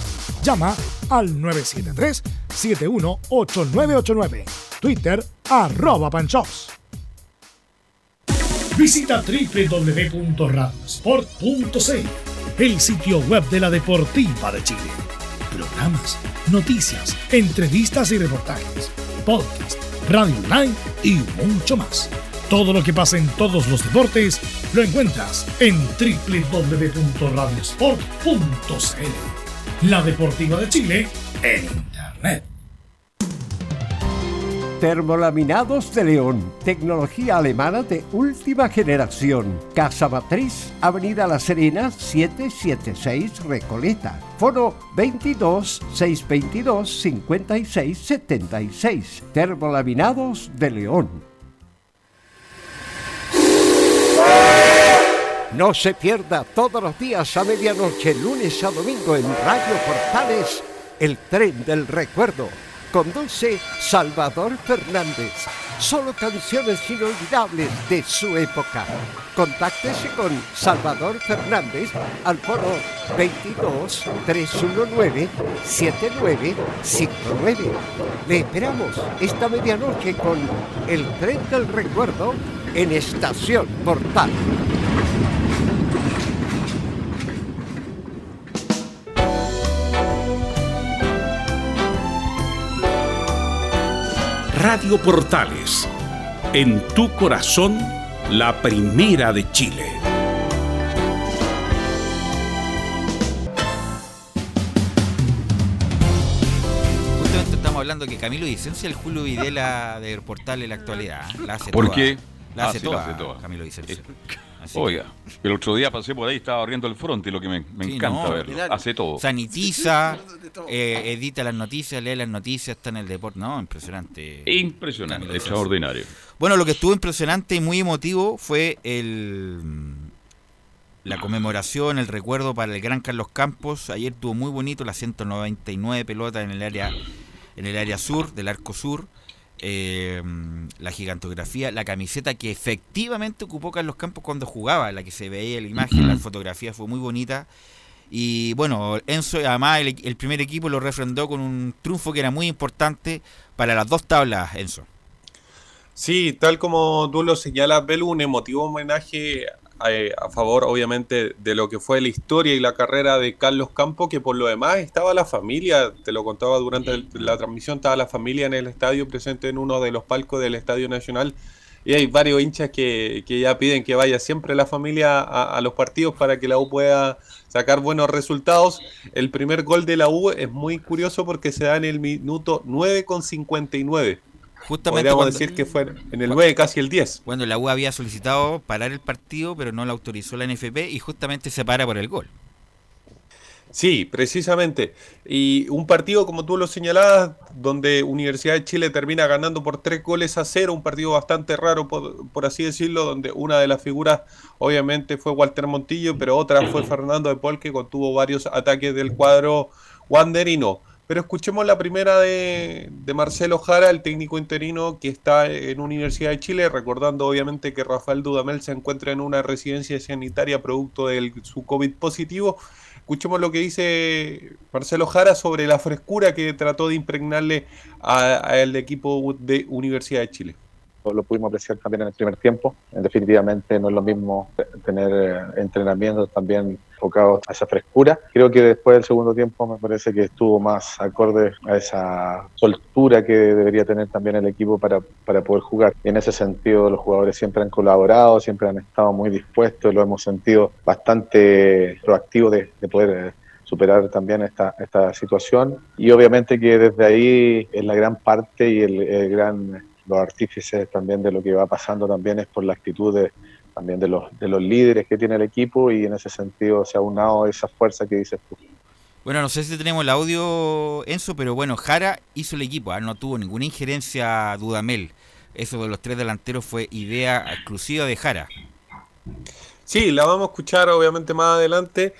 Llama al 973-718989. Twitter @Panchops. Visita www.radiosport.cl, el sitio web de la Deportiva de Chile. Programas, noticias, entrevistas y reportajes, podcast, radio online y mucho más. Todo lo que pasa en todos los deportes lo encuentras en www.radiosport.cl. La Deportiva de Chile en Internet. Termolaminados de León, tecnología alemana de última generación. Casa Matriz, Avenida La Serena, 776 Recoleta. Fono 22-622-5676. Termolaminados de León. No se pierda todos los días a medianoche, lunes a domingo en Radio Portales, el tren del recuerdo. Conduce Salvador Fernández. Solo canciones inolvidables de su época. Contáctese con Salvador Fernández al foro 22-319-7959. Le esperamos esta medianoche con El Tren del Recuerdo en Estación Portal. Radio Portales, en tu corazón, la primera de Chile. Justamente estamos hablando que Camilo Vicencio, el Julio Videla del Portal de la actualidad, la hace toda. ¿Por qué? La hace toda, Camilo Vicencio. Oiga, el otro día pasé por ahí, estaba barriendo el front y lo que me encanta verlo. Claro. Hace todo. Sanitiza, edita las noticias, lee las noticias, está en el deporte. No, impresionante. Impresionante, extraordinario. Bueno, lo que estuvo impresionante y muy emotivo fue la conmemoración, el recuerdo para el gran Carlos Campos. Ayer estuvo muy bonito, las 199 pelotas en el área sur, del arco sur. La gigantografía, la camiseta que efectivamente ocupó Carlos Campos cuando jugaba, la que se veía la imagen, la fotografía fue muy bonita. Y bueno, Enzo, además el primer equipo lo refrendó con un triunfo que era muy importante para las dos tablas, Enzo. Sí, tal como tú lo señalas, Belu, un emotivo homenaje a favor obviamente de lo que fue la historia y la carrera de Carlos Campos, que por lo demás estaba la familia, te lo contaba durante la transmisión, estaba la familia en el estadio, presente en uno de los palcos del Estadio Nacional, y hay varios hinchas que ya piden que vaya siempre la familia a los partidos para que la U pueda sacar buenos resultados. El primer gol de la U es muy curioso porque se da en el minuto 9.59. Justamente podríamos decir que fue en el 9, casi el 10. Cuando la U había solicitado parar el partido, pero no la autorizó la NFP y justamente se para por el gol. Sí, precisamente. Y un partido, como tú lo señalabas, donde Universidad de Chile termina ganando por 3-0, un partido bastante raro, por así decirlo, donde una de las figuras obviamente fue Walter Montillo, pero otra fue Fernando de Paul, que contuvo varios ataques del cuadro wanderino. Pero escuchemos la primera de Marcelo Jara, el técnico interino que está en Universidad de Chile, recordando obviamente que Rafael Dudamel se encuentra en una residencia sanitaria producto de su COVID positivo. Escuchemos lo que dice Marcelo Jara sobre la frescura que trató de impregnarle al equipo de Universidad de Chile. Lo pudimos apreciar también en el primer tiempo. Definitivamente no es lo mismo tener entrenamientos también enfocados a esa frescura. Creo que después del segundo tiempo me parece que estuvo más acorde a esa soltura que debería tener también el equipo para poder jugar. Y en ese sentido los jugadores siempre han colaborado, siempre han estado muy dispuestos, lo hemos sentido bastante proactivo de poder superar también esta situación. Y obviamente que desde ahí es la gran parte y el gran... Los artífices también de lo que va pasando también es por la actitud también de los líderes que tiene el equipo, y en ese sentido se ha unado esa fuerza que dices tú. Bueno, no sé si tenemos el audio, Enzo, pero bueno, Jara hizo el equipo, no tuvo ninguna injerencia Dudamel. Eso de los tres delanteros fue idea exclusiva de Jara. Sí, la vamos a escuchar obviamente más adelante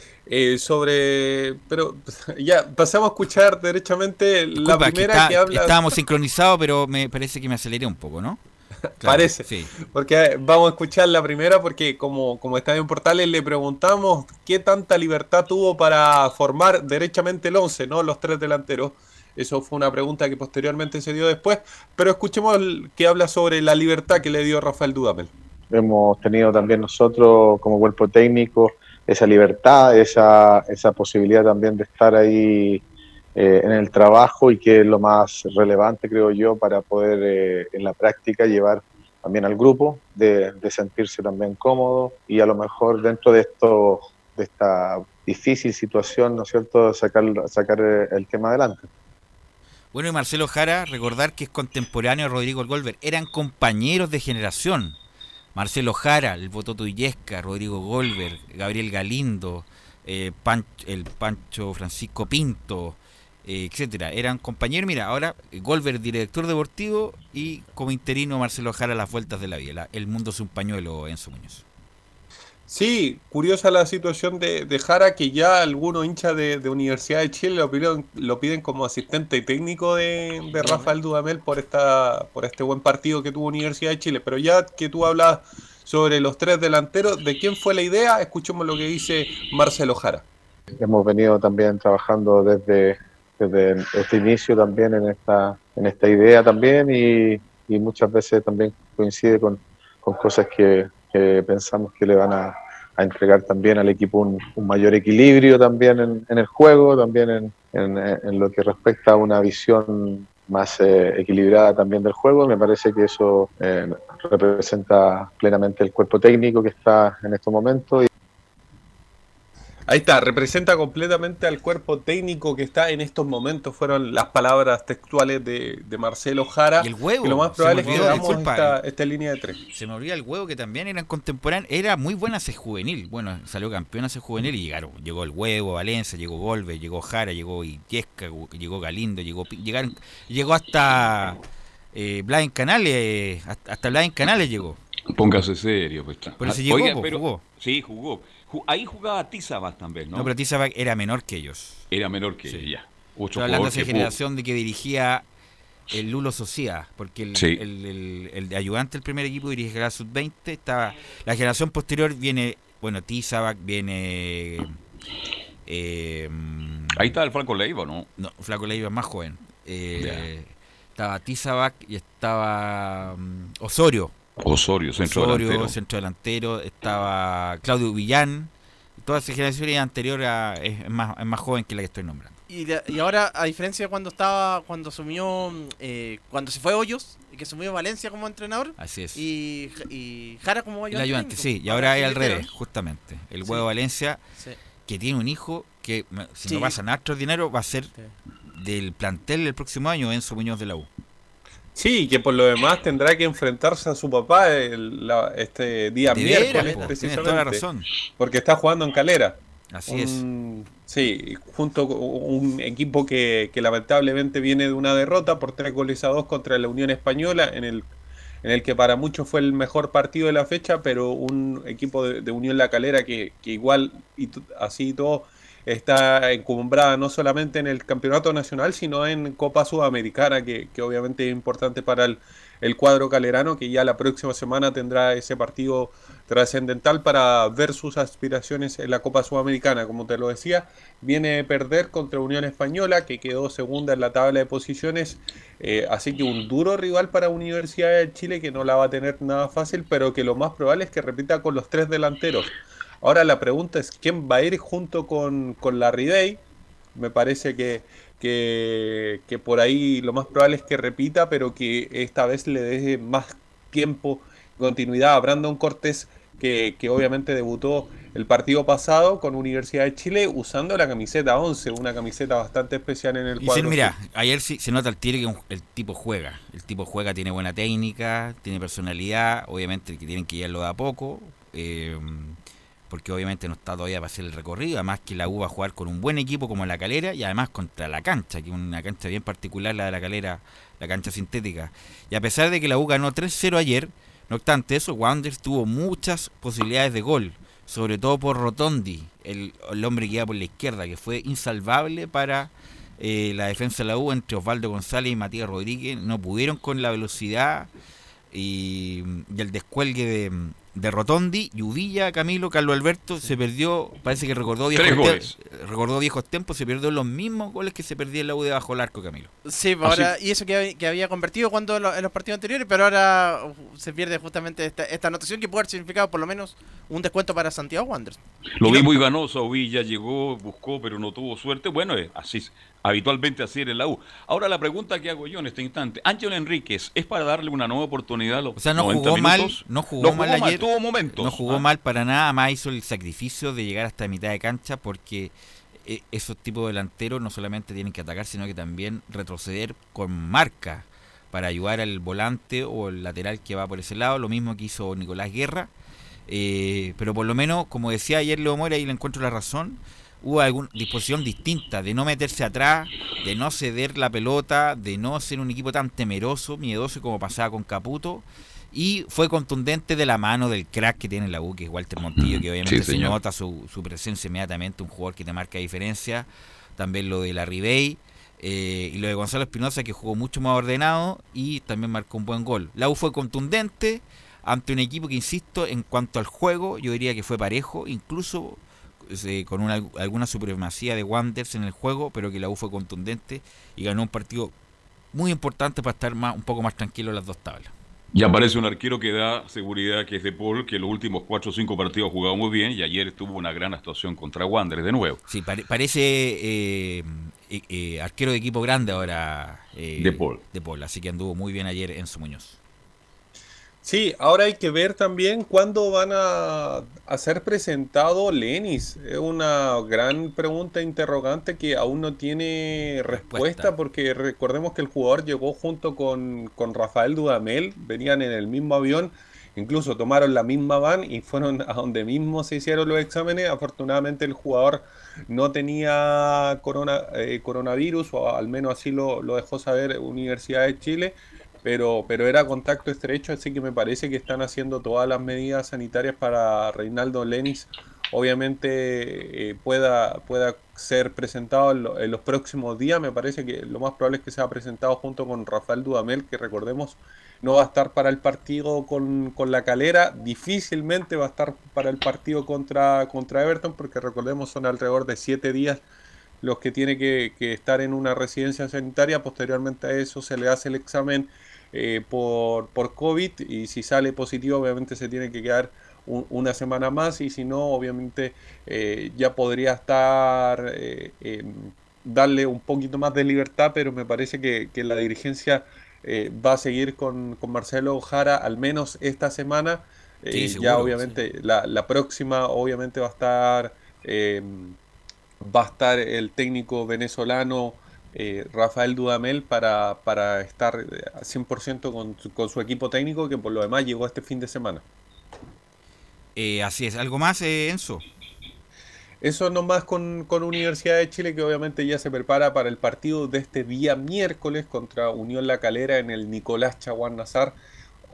sobre... Pero ya, pasamos a escuchar derechamente la primera que habla... Estábamos sincronizados, pero me parece que me aceleré un poco, ¿no? Claro, parece, sí. Porque vamos a escuchar la primera porque como está en Portales le preguntamos qué tanta libertad tuvo para formar derechamente el 11, ¿no? Los tres delanteros. Eso fue una pregunta que posteriormente se dio después, pero escuchemos el que habla sobre la libertad que le dio Rafael Dudamel. Hemos tenido también nosotros como cuerpo técnico esa libertad, esa posibilidad también de estar ahí en el trabajo, y que es lo más relevante, creo yo, para poder en la práctica llevar también al grupo, de sentirse también cómodo, y a lo mejor dentro de esta difícil situación, ¿no es cierto?, sacar el tema adelante. Bueno, y Marcelo Jara, recordar que es contemporáneo a Rodrigo Golver, eran compañeros de generación. Marcelo Jara, el Bototo Illesca, Rodrigo Golver, Gabriel Galindo, el Pancho Francisco Pinto, etcétera, eran compañeros. Mira, ahora Golver, director deportivo, y como interino Marcelo Jara, las vueltas de la vida. El mundo es un pañuelo, Enzo Muñoz. Sí, curiosa la situación de Jara, que ya algunos hinchas de Universidad de Chile lo piden como asistente técnico de Rafael Dudamel por este buen partido que tuvo Universidad de Chile. Pero ya que tú hablas sobre los tres delanteros, ¿de quién fue la idea? Escuchemos lo que dice Marcelo Jara. Hemos venido también trabajando desde este inicio también en esta idea también, y muchas veces también coincide con cosas que pensamos que le van a entregar también al equipo un mayor equilibrio también en el juego, también en lo que respecta a una visión más equilibrada también del juego. Me parece que eso representa plenamente el cuerpo técnico que está en estos momentos. Ahí está, representa completamente al cuerpo técnico que está en estos momentos, fueron las palabras textuales de Marcelo Jara. Y el huevo, que lo más probable es que veamos esta línea de tres. Se me olvida el huevo, que también eran contemporáneos, era muy buena hace juvenil, bueno, salió campeón hace juvenil y llegaron, llegó el huevo, Valencia, llegó Golbe, llegó Jara, llegó Illesca, llegó Galindo, llegó hasta Blain Canales llegó. Póngase serio, pues. Pero se llegó. Oiga, pero, jugó. Sí, jugó. Ahí jugaba Tizabac también, ¿no? No, pero Tizabac era menor que ellos. Sí. Ya. Estaba hablando de esa generación de que dirigía el Lulo Socias, porque el ayudante del primer equipo dirigía la Sub-20. Estaba la generación posterior, viene, bueno, Tizabac, viene... ahí estaba el Flaco Leiva, ¿no? No, Flaco Leiva es más joven. Estaba Tizabac y estaba Osorio, centro delantero, estaba Claudio Villán, toda esa generación anterior es más joven que la que estoy nombrando. Y ahora, a diferencia de cuando se fue Hoyos, que asumió Valencia como entrenador, así es, y Jara como ayudante, sí, y ahora es al revés, justamente, el huevo, sí. Valencia, sí, que tiene un hijo que, si no pasa nada extraordinario, va a ser del plantel del próximo año, Enzo Muñoz de la U. Sí, que por lo demás tendrá que enfrentarse a su papá este día miércoles, precisamente. Toda la razón. Porque está jugando en Calera. Así es. Sí, junto con un equipo que lamentablemente viene de una derrota por 3-2 contra la Unión Española, en el que para muchos fue el mejor partido de la fecha, pero un equipo de Unión La Calera que igual, y así y todo, está encumbrada no solamente en el campeonato nacional, sino en Copa Sudamericana, que obviamente es importante para el cuadro calerano, que ya la próxima semana tendrá ese partido trascendental para ver sus aspiraciones en la Copa Sudamericana. Como te lo decía, viene a perder contra Unión Española, que quedó segunda en la tabla de posiciones, así que un duro rival para Universidad de Chile, que no la va a tener nada fácil, pero que lo más probable es que repita con los tres delanteros. Ahora la pregunta es quién va a ir junto con Larribey. Me parece que por ahí lo más probable es que repita, pero que esta vez le deje más tiempo, continuidad a Brandon Cortés, que obviamente debutó el partido pasado con Universidad de Chile usando la camiseta 11, una camiseta bastante especial en el cuadro. Mira, ayer sí se nota el tiro que el tipo juega, tiene buena técnica, tiene personalidad, obviamente que tienen que llevarlo de a poco, porque obviamente no está todavía para hacer el recorrido, además que la U va a jugar con un buen equipo como La Calera, y además contra La Cancha, que es una cancha bien particular, la de La Calera, la cancha sintética. Y a pesar de que la U ganó 3-0 ayer, no obstante eso, Wander tuvo muchas posibilidades de gol. sobre todo por Rotondi, el hombre que iba por la izquierda, que fue insalvable para la defensa de la U. Entre Osvaldo González y Matías Rodríguez no pudieron con la velocidad y el descuelgue de Rotondi. Y Uvilla, Camilo, Carlos Alberto se perdió, parece que recordó viejos tiempos, se perdió los mismos goles que se perdió en la U debajo del arco, Camilo. Sí, ahora, y eso que había convertido cuando en los partidos anteriores, pero ahora se pierde justamente esta anotación que puede haber significado por lo menos un descuento para Santiago Wanderers. Lo vi muy ganoso, Uvilla llegó, buscó, pero no tuvo suerte. Bueno, así habitualmente así era en la U. Ahora la pregunta que hago yo en este instante, Ángel Enríquez, ¿es para darle una nueva oportunidad a los 90 minutos? No jugó mal ayer. Tuvo momentos. No jugó mal para nada, más hizo el sacrificio de llegar hasta mitad de cancha, porque esos tipos de delanteros no solamente tienen que atacar, sino que también retroceder con marca para ayudar al volante o el lateral que va por ese lado, lo mismo que hizo Nicolás Guerra. Pero por lo menos, como decía ayer Leo Mora, ahí le encuentro la razón, hubo alguna disposición distinta de no meterse atrás, de no ceder la pelota, de no ser un equipo tan temeroso, miedoso como pasaba con Caputo. Y fue contundente de la mano del crack que tiene la U, que es Walter Montillo, que obviamente sí, se nota su presencia inmediatamente, un jugador que te marca diferencia. También lo de Larribey y lo de Gonzalo Espinosa, que jugó mucho más ordenado y también marcó un buen gol. La U fue contundente ante un equipo que, insisto, en cuanto al juego, yo diría que fue parejo, incluso con alguna supremacía de Wanderers en el juego, pero que la U fue contundente y ganó un partido muy importante para estar un poco más tranquilo en las dos tablas. Y aparece un arquero que da seguridad, que es De Paul, que los últimos 4 o 5 partidos ha jugado muy bien, y ayer tuvo una gran actuación contra Wanderers de nuevo. Sí, parece arquero de equipo grande ahora, De Paul, así que anduvo muy bien ayer Enzo Muñoz. Sí, ahora hay que ver también cuándo van a ser presentado Lenis. Es una gran pregunta interrogante que aún no tiene respuesta, porque recordemos que el jugador llegó junto con Rafael Dudamel, venían en el mismo avión, incluso tomaron la misma van y fueron a donde mismo se hicieron los exámenes. Afortunadamente el jugador no tenía coronavirus, o al menos así lo dejó saber Universidad de Chile. Pero era contacto estrecho, así que me parece que están haciendo todas las medidas sanitarias para Reinaldo Lenis, obviamente pueda ser presentado en los próximos días. Me parece que lo más probable es que sea presentado junto con Rafael Dudamel, que recordemos no va a estar para el partido con la Calera, difícilmente va a estar para el partido contra Everton, porque recordemos son alrededor de 7 días los que tiene que estar en una residencia sanitaria. Posteriormente a eso se le hace el examen por COVID, y si sale positivo obviamente se tiene que quedar una semana más, y si no obviamente ya podría estar darle un poquito más de libertad, pero me parece que la dirigencia va a seguir con Marcelo Jara al menos esta semana. Sí, seguro, ya obviamente sí. La próxima obviamente va a estar el técnico venezolano Rafael Dudamel para estar 100% con su equipo técnico, que por lo demás llegó este fin de semana. Así es. ¿Algo más, Enzo? Eso nomás con Universidad de Chile, que obviamente ya se prepara para el partido de este día miércoles contra Unión La Calera en el Nicolás Chaguán Nazar,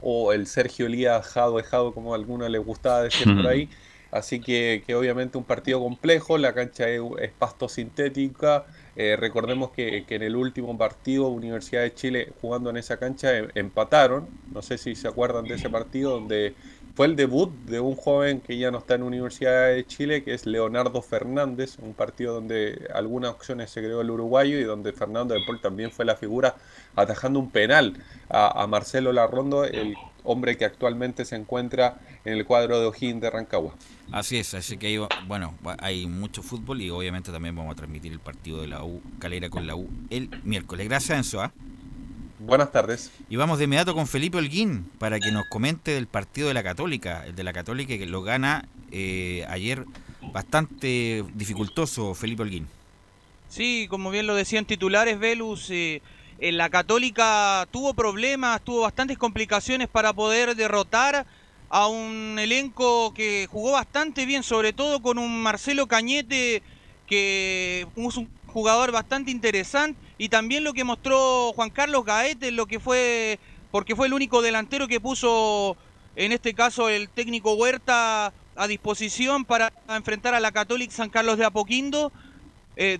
o el Sergio Elías Jado, como a algunos les gustaba decir por ahí. Así que obviamente un partido complejo, la cancha es pasto sintética. Recordemos que en el último partido Universidad de Chile jugando en esa cancha empataron, no sé si se acuerdan de ese partido, donde fue el debut de un joven que ya no está en Universidad de Chile, que es Leonardo Fernández, un partido donde algunas opciones se creó el uruguayo y donde Fernando De Paul también fue la figura, atajando un penal a Marcelo Larrondo, el hombre que actualmente se encuentra en el cuadro de O'Higgins de Rancagua. Así es, así que hay mucho fútbol, y obviamente también vamos a transmitir el partido de la U Calera con la U el miércoles. Gracias, Enzo. Buenas tardes. Y vamos de inmediato con Felipe Holguín para que nos comente del partido de la Católica. El de la Católica que lo gana ayer, bastante dificultoso, Felipe Holguín. Sí, como bien lo decían titulares, Velus, la Católica tuvo problemas, tuvo bastantes complicaciones para poder derrotar a un elenco que jugó bastante bien, sobre todo con un Marcelo Cañete, que es un jugador bastante interesante, y también lo que mostró Juan Carlos Gaete, porque fue el único delantero que puso, en este caso el técnico Huerta, a disposición para enfrentar a la Católica San Carlos de Apoquindo,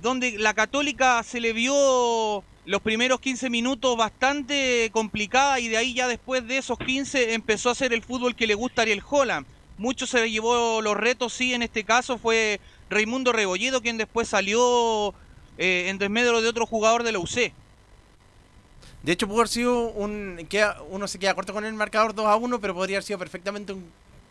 donde la Católica se le vio los primeros 15 minutos bastante complicada, y de ahí ya después de esos 15 empezó a hacer el fútbol que le gusta a Ariel Holland. Mucho se le llevó los retos, sí, en este caso fue Raimundo Rebolledo, quien después salió en desmedro de otro jugador de la UC. De hecho, pudo haber sido uno se queda corto con el marcador 2-1, pero podría haber sido perfectamente un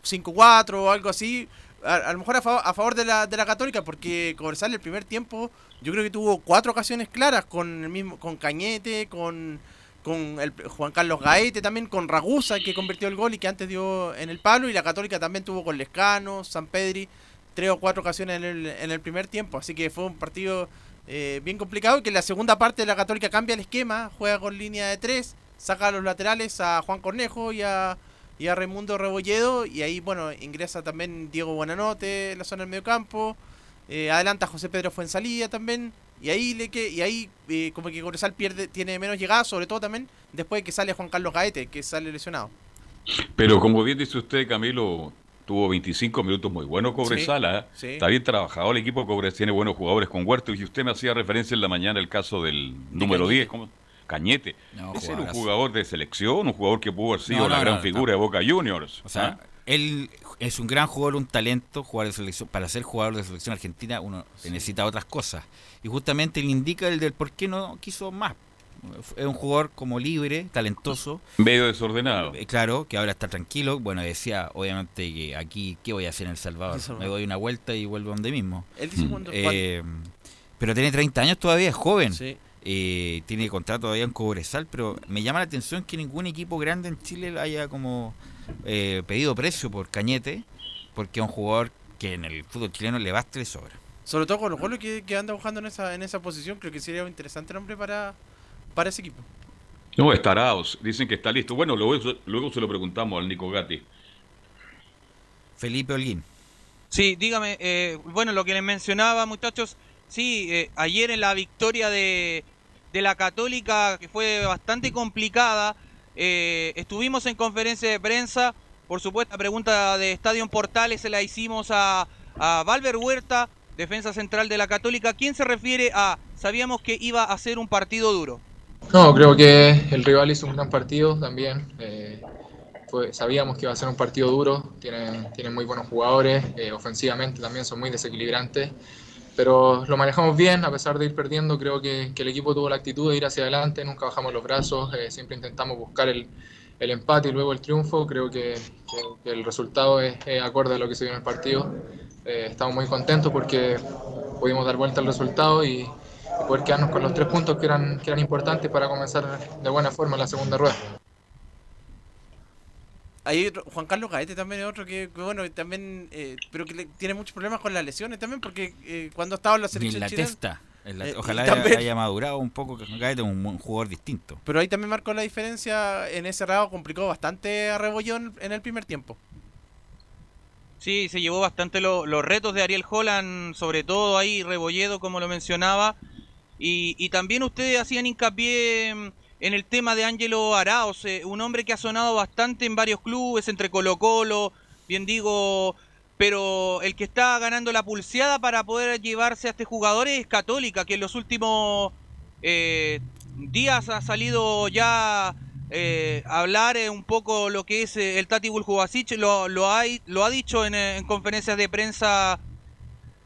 5-4 o algo así. A lo mejor a favor de la Católica, porque Cobresal el primer tiempo yo creo que tuvo 4 ocasiones claras con Cañete, con Juan Carlos Gaete, también con Ragusa, que convirtió el gol y que antes dio en el palo, y la Católica también tuvo con Lescano, Sampedri, 3 o 4 ocasiones en el primer tiempo. Así que fue un partido bien complicado, y que en la segunda parte la Católica cambia el esquema, juega con línea de 3, saca a los laterales a Juan Cornejo y a Raimundo Rebolledo, y ahí bueno ingresa también Diego Buenanote en la zona del mediocampo, adelanta José Pedro Fuenzalía también, y ahí como que Cobresal tiene menos llegada, sobre todo también después de que sale Juan Carlos Gaete, que sale lesionado. Pero como bien dice usted, Camilo, tuvo 25 minutos muy buenos Cobresal, sí, sí. Está bien trabajado el equipo Cobresal, tiene buenos jugadores con Huerto, y usted me hacía referencia en la mañana el caso del número 10, ¿cómo? Cañete, no, es un jugador de selección, un jugador que pudo haber sido la gran figura de Boca Juniors. O sea, él es un gran jugador, un talento, jugador de selección. Para ser jugador de selección argentina uno necesita otras cosas, y justamente le indica el del por qué no quiso más. Es un jugador como libre, talentoso, medio desordenado. Claro, que ahora está tranquilo. Bueno, decía obviamente que aquí, ¿qué voy a hacer en El Salvador? Me doy una vuelta y vuelvo donde mismo. Él dice pero tiene 30 años todavía, es joven. Sí. Tiene contrato todavía en Cobresal, pero me llama la atención que ningún equipo grande en Chile haya como pedido precio por Cañete, porque es un jugador que en el fútbol chileno le basta y le sobra. Sobre todo con los goles que anda buscando en esa posición, creo que sería un interesante nombre para ese equipo. No, está Arauz, dicen que está listo. Bueno, luego se lo preguntamos al Nico Gatti. Felipe Holguín. Sí, dígame, bueno, lo que les mencionaba, muchachos. Sí, ayer en la victoria de la Católica, que fue bastante complicada, estuvimos en conferencia de prensa, por supuesto la pregunta de Estadio Portales se la hicimos a Valver Huerta, defensa central de la Católica, quien se refiere a, sabíamos que iba a ser un partido duro. No, creo que el rival hizo un gran partido también, sabíamos que iba a ser un partido duro, tienen muy buenos jugadores, ofensivamente también son muy desequilibrantes, pero lo manejamos bien, a pesar de ir perdiendo. Creo que el equipo tuvo la actitud de ir hacia adelante, nunca bajamos los brazos, siempre intentamos buscar el empate y luego el triunfo. Creo que el resultado es acorde a lo que se dio en el partido. Estamos muy contentos porque pudimos dar vuelta al resultado y poder quedarnos con los 3 puntos que eran importantes para comenzar de buena forma la segunda rueda. Hay Juan Carlos Gaete también, es otro que bueno, también, pero que tiene muchos problemas con las lesiones también, porque cuando estaba en la selección en la chilena, testa, ojalá haya madurado un poco. Gaete es un jugador distinto. Pero ahí también marcó la diferencia en ese rabo, complicó bastante a Rebollón en el primer tiempo. Sí, se llevó bastante los retos de Ariel Holland, sobre todo ahí Rebolledo, como lo mencionaba. Y también ustedes hacían hincapié en el tema de Ángelo Arauz, un hombre que ha sonado bastante en varios clubes, entre Colo-Colo, bien digo, pero el que está ganando la pulseada para poder llevarse a este jugador es Católica, que en los últimos días ha salido ya a hablar un poco lo que es el Tati Buljovacic, lo ha dicho en conferencias de prensa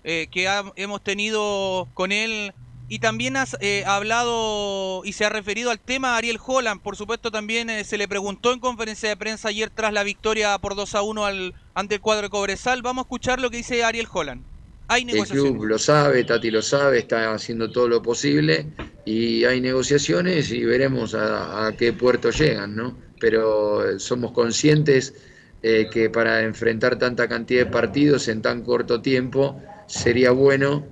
que hemos tenido con él. Y también has hablado y se ha referido al tema Ariel Holland. Por supuesto, también se le preguntó en conferencia de prensa ayer tras la victoria por 2-1 ante el cuadro de Cobresal. Vamos a escuchar lo que dice Ariel Holland. Hay negociaciones. El club lo sabe, Tati lo sabe, está haciendo todo lo posible y hay negociaciones y veremos a qué puerto llegan, ¿no? Pero somos conscientes que para enfrentar tanta cantidad de partidos en tan corto tiempo sería bueno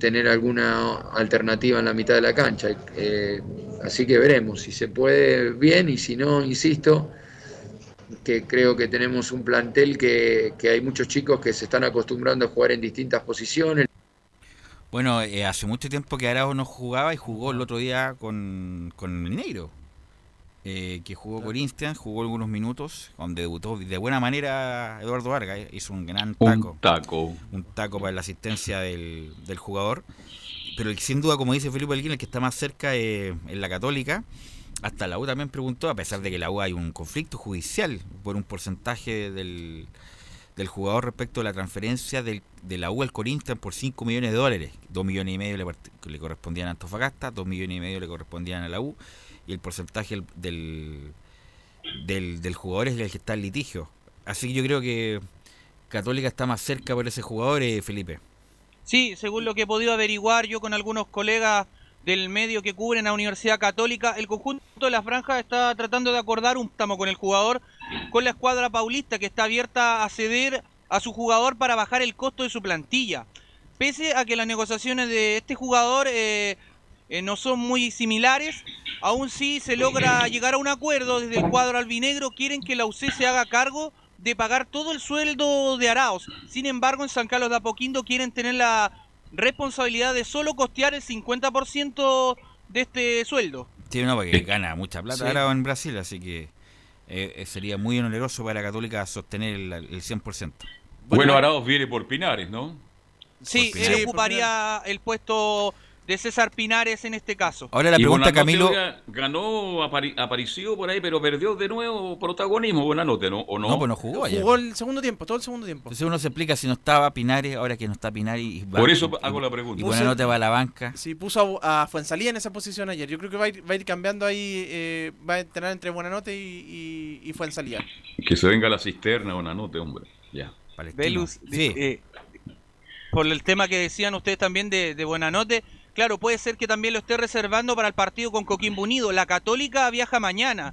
tener alguna alternativa en la mitad de la cancha, así que veremos si se puede bien, y si no, insisto que creo que tenemos un plantel que hay muchos chicos que se están acostumbrando a jugar en distintas posiciones. Bueno, hace mucho tiempo que Arauz no jugaba y jugó el otro día con el Negro, que jugó Corinthians, jugó algunos minutos, donde debutó de buena manera Eduardo Vargas, hizo un gran taco. Un taco para la asistencia del jugador. Pero sin duda, como dice Felipe Alguín, el que está más cerca en la Católica. Hasta la U también preguntó, a pesar de que la U hay un conflicto judicial por un porcentaje del jugador respecto a la transferencia de la U al Corinthians por $5 millones. $2.5 millones le correspondían a Antofagasta, $2.5 millones le correspondían a la U, y el porcentaje del jugador es el que está en litigio. Así que yo creo que Católica está más cerca por ese jugador, Felipe. Sí, según lo que he podido averiguar yo con algunos colegas del medio que cubren a Universidad Católica, el conjunto de la Franja está tratando de acordar un préstamo con el jugador, con la escuadra paulista, que está abierta a ceder a su jugador para bajar el costo de su plantilla. Pese a que las negociaciones de este jugador no son muy similares, aún sí se logra llegar a un acuerdo. Desde el cuadro albinegro quieren que la UC se haga cargo de pagar todo el sueldo de Araoz. Sin embargo, en San Carlos de Apoquindo quieren tener la responsabilidad de solo costear el 50% de este sueldo. Sí, no, porque gana mucha plata ahora en Brasil, así que sería muy oneroso para Católica sostener el 100%. Bueno, Araoz viene por Pinares, ¿no? Sí, Pinares. Él ocuparía el puesto de César Pinares en este caso. Ahora la pregunta, Camilo. Ganó Aparicio por ahí, pero perdió de nuevo protagonismo. Buenanote, ¿no? ¿O no? No, pues no jugó ayer. Jugó el segundo tiempo, todo el segundo tiempo. Entonces uno se explica si no estaba Pinares, ahora que no está Pinares. Por eso hago la pregunta. Y Buenanote va a la banca. Sí, puso a Fuenzalía en esa posición ayer. Yo creo que va a ir cambiando ahí, va a entrenar entre Buenanote y Fuenzalía. Que se venga a la cisterna, Buenanote, hombre. Ya. Velus, sí. Por el tema que decían ustedes también de Buenanote. Claro, puede ser que también lo esté reservando para el partido con Coquimbo Unido. La Católica viaja mañana.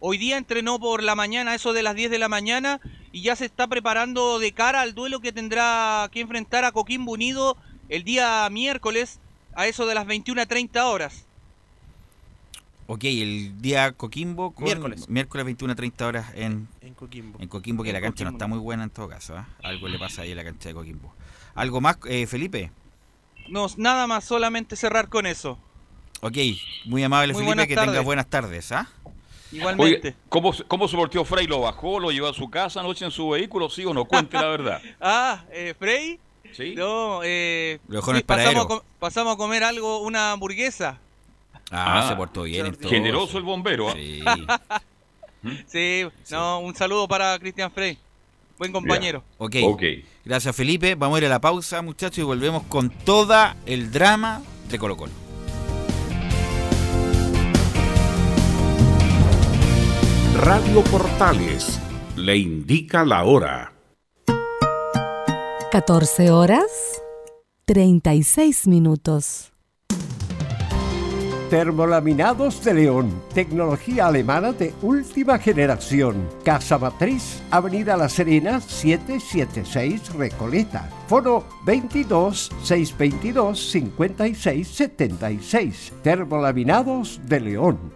Hoy día entrenó por la mañana, eso de las 10 de la mañana, y ya se está preparando de cara al duelo que tendrá que enfrentar a Coquimbo Unido el día miércoles a eso de las 21:30 horas. Ok, el día Coquimbo, miércoles 21:30 horas en Coquimbo. En Coquimbo, que en la cancha Coquimbo no está muy buena en todo caso, ¿eh? Algo le pasa ahí a la cancha de Coquimbo. ¿Algo más, Felipe? No, nada más, solamente cerrar con eso. Ok, muy amable, muy Felipe, que tengas buenas tardes, ¿ah? Igualmente. Oye, ¿cómo se volteó Frey? ¿Lo bajó? ¿Lo llevó a su casa anoche en su vehículo? ¿Sí o no? Cuente la verdad. ¿Frey? Sí. No, lo dejó en el paradero. Pasamos a comer algo, una hamburguesa. Se portó bien. Entonces. Generoso el bombero, ¿eh? Sí. Sí, no, un saludo para Cristian Frey. Buen compañero. Yeah. Ok. Gracias, Felipe. Vamos a ir a la pausa, muchachos, y volvemos con todo el drama de Colo-Colo. Radio Portales le indica la hora. 14:36. Termolaminados de León, tecnología alemana de última generación. Casa Matriz, Avenida La Serena, 776 Recoleta. Foro 22-622-5676. Termolaminados de León.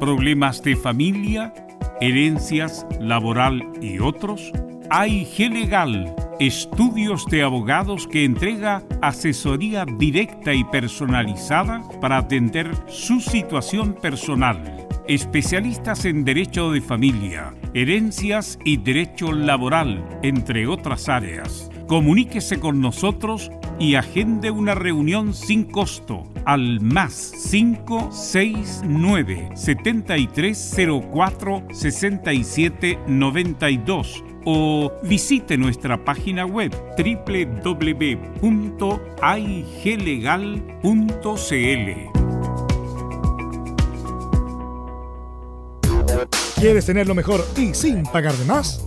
¿Problemas de familia, herencias, laboral y otros? AIG Legal. Estudios de abogados que entrega asesoría directa y personalizada para atender su situación personal. Especialistas en derecho de familia, herencias y derecho laboral, entre otras áreas. Comuníquese con nosotros y agende una reunión sin costo al +569 7304 6792. O visite nuestra página web www.aiglegal.cl. ¿Quieres tener lo mejor y sin pagar de más?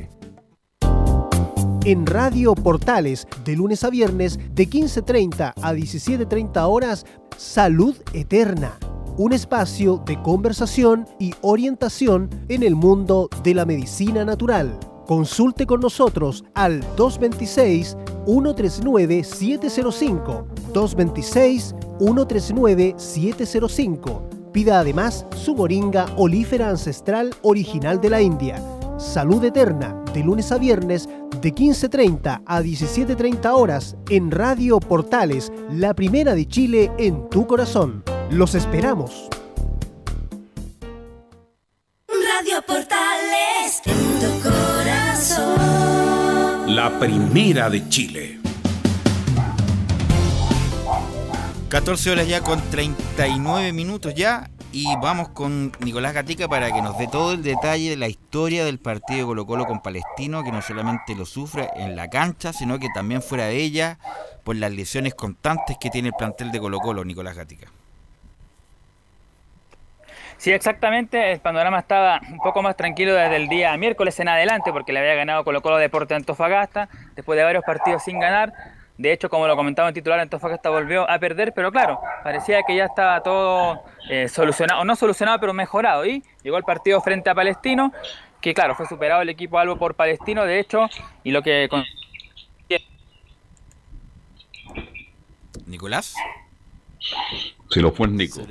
En Radio Portales, de lunes a viernes, de 15:30 a 17:30 horas, Salud Eterna, un espacio de conversación y orientación en el mundo de la medicina natural. Consulte con nosotros al 226-139-705, 226-139-705. Pida además su moringa olífera ancestral original de la India. Salud Eterna, de lunes a viernes, de 15:30 a 17:30 horas en Radio Portales, la primera de Chile en tu corazón. Los esperamos. Radio Portales en tu corazón. La primera de Chile. 14 horas ya con 39 minutos ya. Y vamos con Nicolás Gatica para que nos dé todo el detalle de la historia del partido de Colo-Colo con Palestino, que no solamente lo sufre en la cancha, sino que también fuera de ella, por las lesiones constantes que tiene el plantel de Colo-Colo, Nicolás Gatica. Sí, exactamente, el panorama estaba un poco más tranquilo desde el día miércoles en adelante, porque le había ganado Colo-Colo Deportes Antofagasta, después de varios partidos sin ganar. De hecho, como lo comentaba el titular, Antofagasta volvió a perder, pero claro, parecía que ya estaba todo solucionado, o no solucionado, pero mejorado. Y llegó el partido frente a Palestino, que claro, fue superado el equipo albo por Palestino, de hecho, y lo que... ¿Nicolás? Se lo fue el Nico.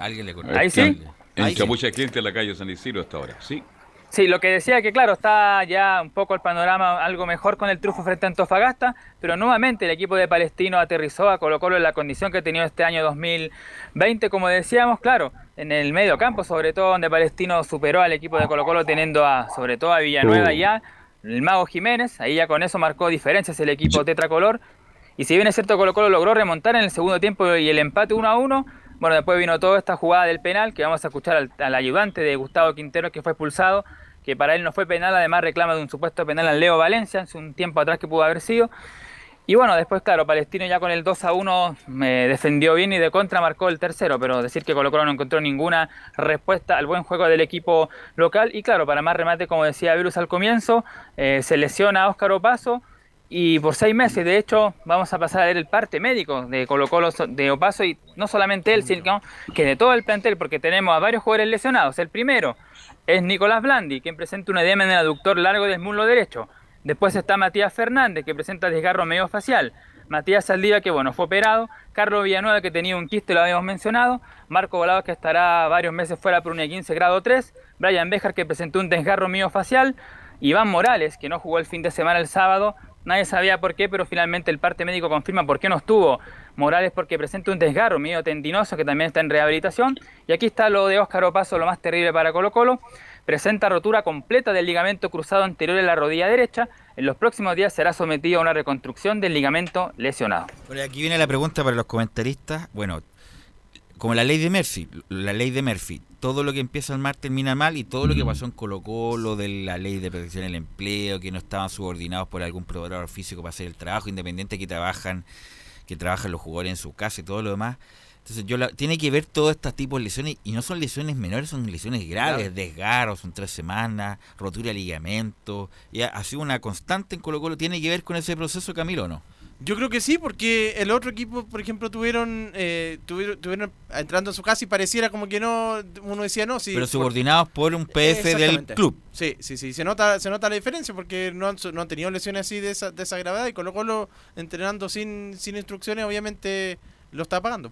Alguien le cortó. Ahí sí. En Chapucha de Cliente, en la calle San Isidro hasta ahora, sí. Sí, lo que decía que claro, está ya un poco el panorama algo mejor con el triunfo frente a Antofagasta, pero nuevamente el equipo de Palestino aterrizó a Colo-Colo en la condición que ha tenido este año 2020, como decíamos, claro, en el medio campo, sobre todo, donde Palestino superó al equipo de Colo-Colo teniendo sobre todo a Villanueva ya, el Mago Jiménez, ahí ya con eso marcó diferencias el equipo tetracolor, y si bien es cierto Colo-Colo logró remontar en el segundo tiempo y el empate 1-1, bueno, después vino toda esta jugada del penal, que vamos a escuchar al ayudante de Gustavo Quintero, que fue expulsado, que para él no fue penal, además reclama de un supuesto penal a Leo Valencia, hace un tiempo atrás que pudo haber sido. Y bueno, después, claro, Palestino ya con el 2-1 defendió bien y de contra marcó el tercero, pero decir que Colo-Colo no encontró ninguna respuesta al buen juego del equipo local. Y claro, para más remate, como decía Virus al comienzo, se lesiona a Óscar Opaso, y por 6 meses, de hecho, vamos a pasar a ver el parte médico de Colo-Colo de Opaso, y no solamente él, sino que de todo el plantel, porque tenemos a varios jugadores lesionados. El primero es Nicolás Blandi, quien presenta un edema en el aductor largo del muslo derecho. Después está Matías Fernández, que presenta desgarro mediofacial. Matías Saldivia, que bueno, fue operado. Carlos Villanueva, que tenía un quiste, lo habíamos mencionado. Marco Volados, que estará varios meses fuera por un 15 grado 3. Brian Béjar, que presentó un desgarro mediofacial. Iván Morales, que no jugó el fin de semana el sábado. Nadie sabía por qué, pero finalmente el parte médico confirma por qué no estuvo Morales, porque presenta un desgarro medio tendinoso que también está en rehabilitación. Y aquí está lo de Óscar Opaso, lo más terrible para Colo-Colo. Presenta rotura completa del ligamento cruzado anterior en la rodilla derecha. En los próximos días será sometido a una reconstrucción del ligamento lesionado. Bueno, aquí viene la pregunta para los comentaristas. Bueno, como la ley de Murphy, todo lo que empieza mal termina mal, y todo lo que pasó en Colo-Colo de la ley de protección del empleo, que no estaban subordinados por algún proveedor físico para hacer el trabajo, independiente que trabajan los jugadores en su casa y todo lo demás. Entonces tiene que ver todo este tipo de lesiones, y no son lesiones menores, son lesiones graves, claro. Desgarros, son 3 semanas, rotura de ligamento, y ha sido una constante en Colo-Colo. ¿Tiene que ver con ese proceso, Camilo, o no? Yo creo que sí, porque el otro equipo, por ejemplo, tuvieron entrando en su casa y pareciera como que no, uno decía no. Sí, pero subordinados por un PF del club. Sí, se nota la diferencia, porque no han tenido lesiones así de esa gravedad, y Colo-Colo entrenando sin instrucciones, obviamente lo está pagando.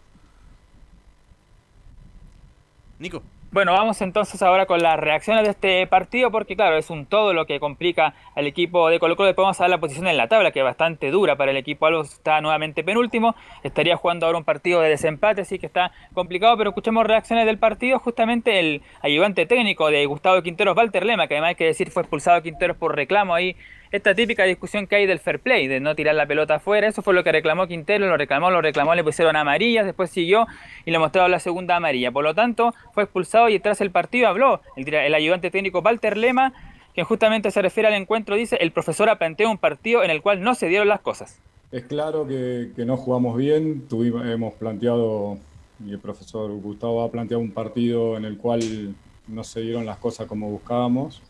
Nico. Bueno, vamos entonces ahora con las reacciones de este partido, porque claro, es un todo lo que complica al equipo de Colo-Colo. Después vamos a ver la posición en la tabla, que es bastante dura para el equipo albo, está nuevamente penúltimo, estaría jugando ahora un partido de desempate, así que está complicado, pero escuchemos reacciones del partido. Justamente el ayudante técnico de Gustavo Quinteros, Walter Lema, que además hay que decir fue expulsado Quinteros por reclamo ahí esta típica discusión que hay del fair play, de no tirar la pelota afuera. Eso fue lo que reclamó Quintero, lo reclamó, le pusieron amarillas, después siguió y le mostraron la segunda amarilla. Por lo tanto, fue expulsado y tras el partido habló el ayudante técnico Walter Lema, quien justamente se refiere al encuentro, dice: el profesor plantea un partido en el cual no se dieron las cosas. Es claro que no jugamos bien, hemos planteado, y el profesor Gustavo ha planteado un partido en el cual no se dieron las cosas como buscábamos.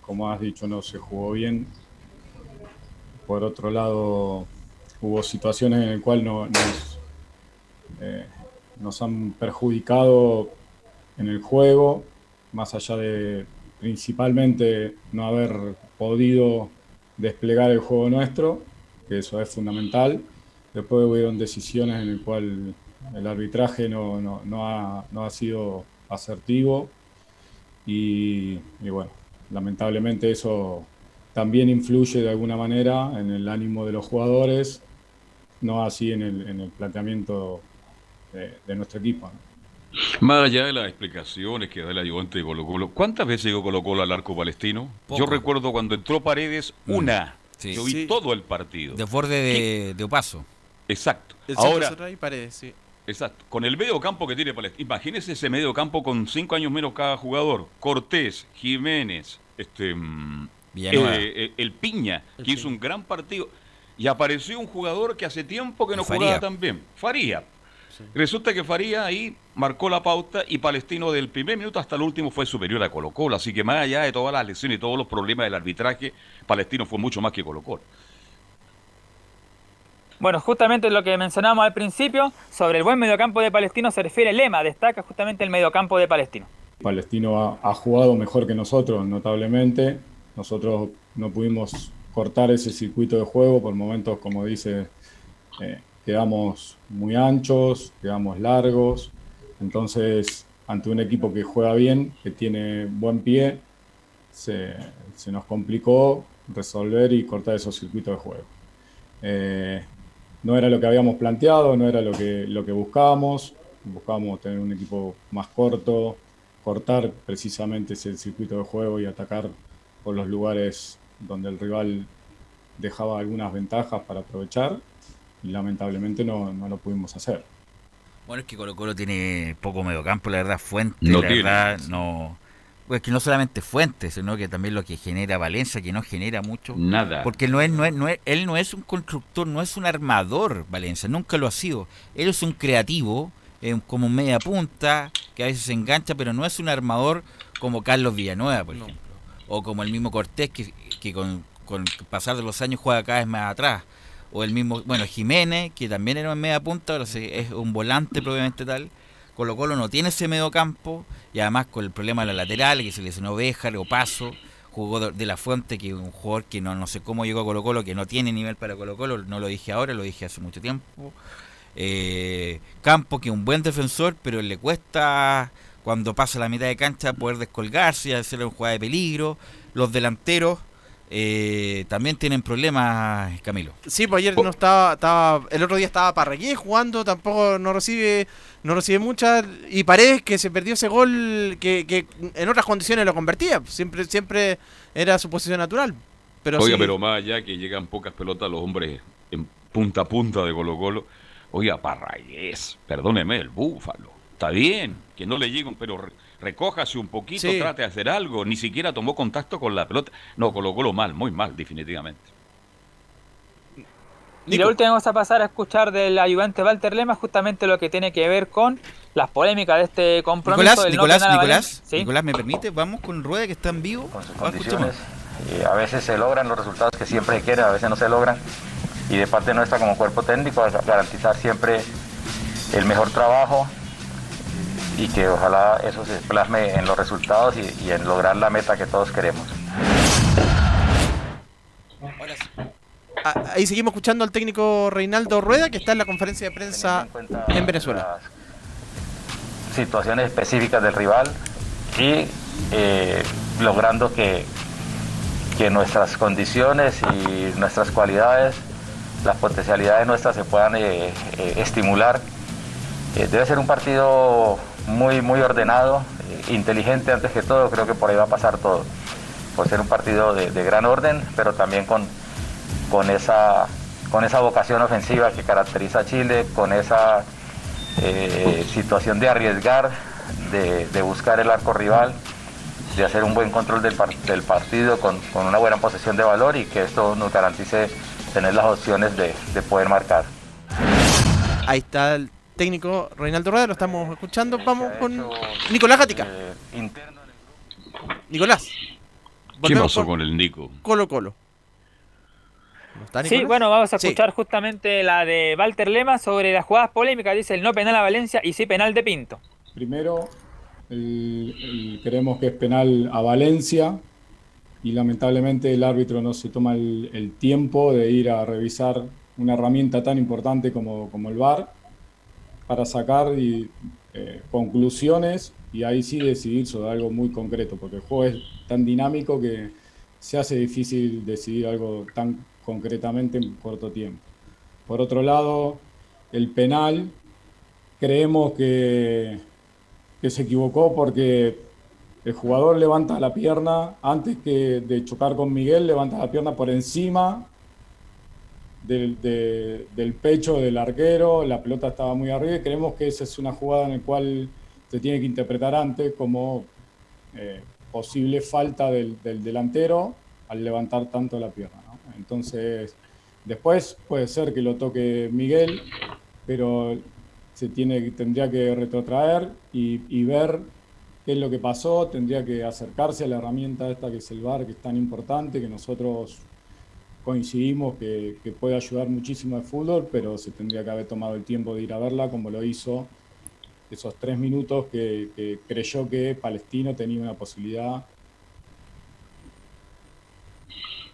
Como has dicho, no se jugó bien. Por otro lado, hubo situaciones en las cuales nos han perjudicado en el juego, más allá de principalmente no haber podido desplegar el juego nuestro, que eso es fundamental. Después hubieron decisiones en las cuales el arbitraje no ha sido asertivo y bueno, lamentablemente eso también influye de alguna manera en el ánimo de los jugadores, no así en el planteamiento de nuestro equipo, ¿no? Más allá de las explicaciones que da el ayudante de Colo-Colo, ¿cuántas veces llegó Colo-Colo al arco palestino? Poco. Yo recuerdo cuando entró Paredes, una. Sí, yo vi todo el partido. De borde de Opaso. Exacto. El ahora y Paredes, sí. Exacto. Con el medio campo que tiene Palestino. Imagínese ese medio campo con 5 años menos cada jugador. Cortés, Jiménez, el Piña, que hizo un gran partido. Y apareció un jugador que hace tiempo que no jugaba tan bien. Faría. Sí. Resulta que Faría ahí marcó la pauta y Palestino del primer minuto hasta el último fue superior a Colo-Colo. Así que más allá de todas las lesiones y todos los problemas del arbitraje, Palestino fue mucho más que Colo-Colo. Bueno, justamente lo que mencionábamos al principio, sobre el buen mediocampo de Palestino se refiere Lema, destaca justamente el mediocampo de Palestino. Palestino ha jugado mejor que nosotros, notablemente. Nosotros no pudimos cortar ese circuito de juego por momentos, como dice... quedamos muy anchos, quedamos largos. Entonces, ante un equipo que juega bien, que tiene buen pie, se nos complicó resolver y cortar esos circuitos de juego. No era lo que habíamos planteado, no era lo que buscábamos. Buscábamos tener un equipo más corto, cortar precisamente ese circuito de juego y atacar por los lugares donde el rival dejaba algunas ventajas para aprovechar. Y lamentablemente no lo pudimos hacer. Bueno, es que Colo-Colo tiene poco mediocampo, la verdad. Fuentes, no la tiene. Verdad, no... Pues que no solamente Fuentes, sino que también lo que genera Valencia, que no genera mucho. Nada. Porque él no es un constructor, no es un armador, Valencia, nunca lo ha sido. Él es un creativo, como media punta, que a veces se engancha, pero no es un armador como Carlos Villanueva, por ejemplo. O como el mismo Cortés, que con el pasar de los años juega cada vez más atrás. O el mismo, bueno, Jiménez, que también era un media punta, ahora es un volante probablemente tal. Colo-Colo no tiene ese medio campo, y además con el problema de la lateral, que se lesionó Béjar, Opaso, jugó de la Fuente, que un jugador que no sé cómo llegó a Colo-Colo, que no tiene nivel para Colo-Colo, no lo dije ahora, lo dije hace mucho tiempo. Campo, que es un buen defensor, pero le cuesta, cuando pasa la mitad de cancha, poder descolgarse y hacer un jugada de peligro. Los delanteros también tienen problemas, Camilo. Sí, pues ayer no estaba, el otro día estaba Parragués jugando, tampoco no recibe muchas, y Paredes, que se perdió ese gol que en otras condiciones lo convertía, siempre era su posición natural. Pero oiga, sí, pero más allá que llegan pocas pelotas los hombres en punta a punta de Colo-Colo, oiga, Parragués, perdóneme, el búfalo, está bien que no le lleguen, pero recójase un poquito, sí, trate de hacer algo. Ni siquiera tomó contacto con la pelota. No, Colo-Colo mal, muy mal, definitivamente. Nico. Y lo último vamos a pasar a escuchar del ayudante Walter Lema, justamente lo que tiene que ver con las polémicas de este compromiso. Nicolás, ¿me permite? Vamos con Rueda, que está en vivo. Con sus condiciones. A veces se logran los resultados que siempre se quieren, a veces no se logran. Y de parte nuestra como cuerpo técnico, garantizar siempre el mejor trabajo, y que ojalá eso se plasme en los resultados y en lograr la meta que todos queremos. Ahí seguimos escuchando al técnico Reinaldo Rueda, que está en la conferencia de prensa en Venezuela. Situaciones específicas del rival y logrando que nuestras condiciones y nuestras cualidades, las potencialidades nuestras se puedan estimular. Debe ser un partido muy ordenado, inteligente antes que todo. Creo que por ahí va a pasar todo. por ser un partido de gran orden, pero también con esa vocación ofensiva que caracteriza a Chile, con esa situación de arriesgar, de buscar el arco rival, de hacer un buen control del partido con una buena posesión de valor, y que esto nos garantice tener las opciones de poder marcar. Ahí está el técnico Reinaldo Rueda, lo estamos escuchando. Vamos con Nicolás Gatica. Nicolás, ¿qué pasó con el Nico? Colo-Colo. Sí, bueno, vamos a escuchar justamente la de Walter Lema sobre las jugadas polémicas. Dice el no penal a Valencia y sí penal de Pinto. Primero, creemos que es penal a Valencia, y lamentablemente el árbitro no se toma el tiempo de ir a revisar una herramienta tan importante como el VAR para sacar conclusiones y ahí sí decidir sobre algo muy concreto, porque el juego es tan dinámico que se hace difícil decidir algo tan concretamente en corto tiempo. Por otro lado, el penal, creemos que se equivocó porque el jugador levanta la pierna, antes que de chocar con Miguel, levanta la pierna por encima del pecho del arquero, la pelota estaba muy arriba, y creemos que esa es una jugada en la cual se tiene que interpretar antes como posible falta del delantero al levantar tanto la pierna, ¿no? Entonces, después puede ser que lo toque Miguel, pero tendría que retrotraer y ver qué es lo que pasó, tendría que acercarse a la herramienta esta que es el VAR, que es tan importante, que nosotros coincidimos que puede ayudar muchísimo al fútbol, pero se tendría que haber tomado el tiempo de ir a verla, como lo hizo esos 3 minutos que creyó que Palestino tenía una posibilidad.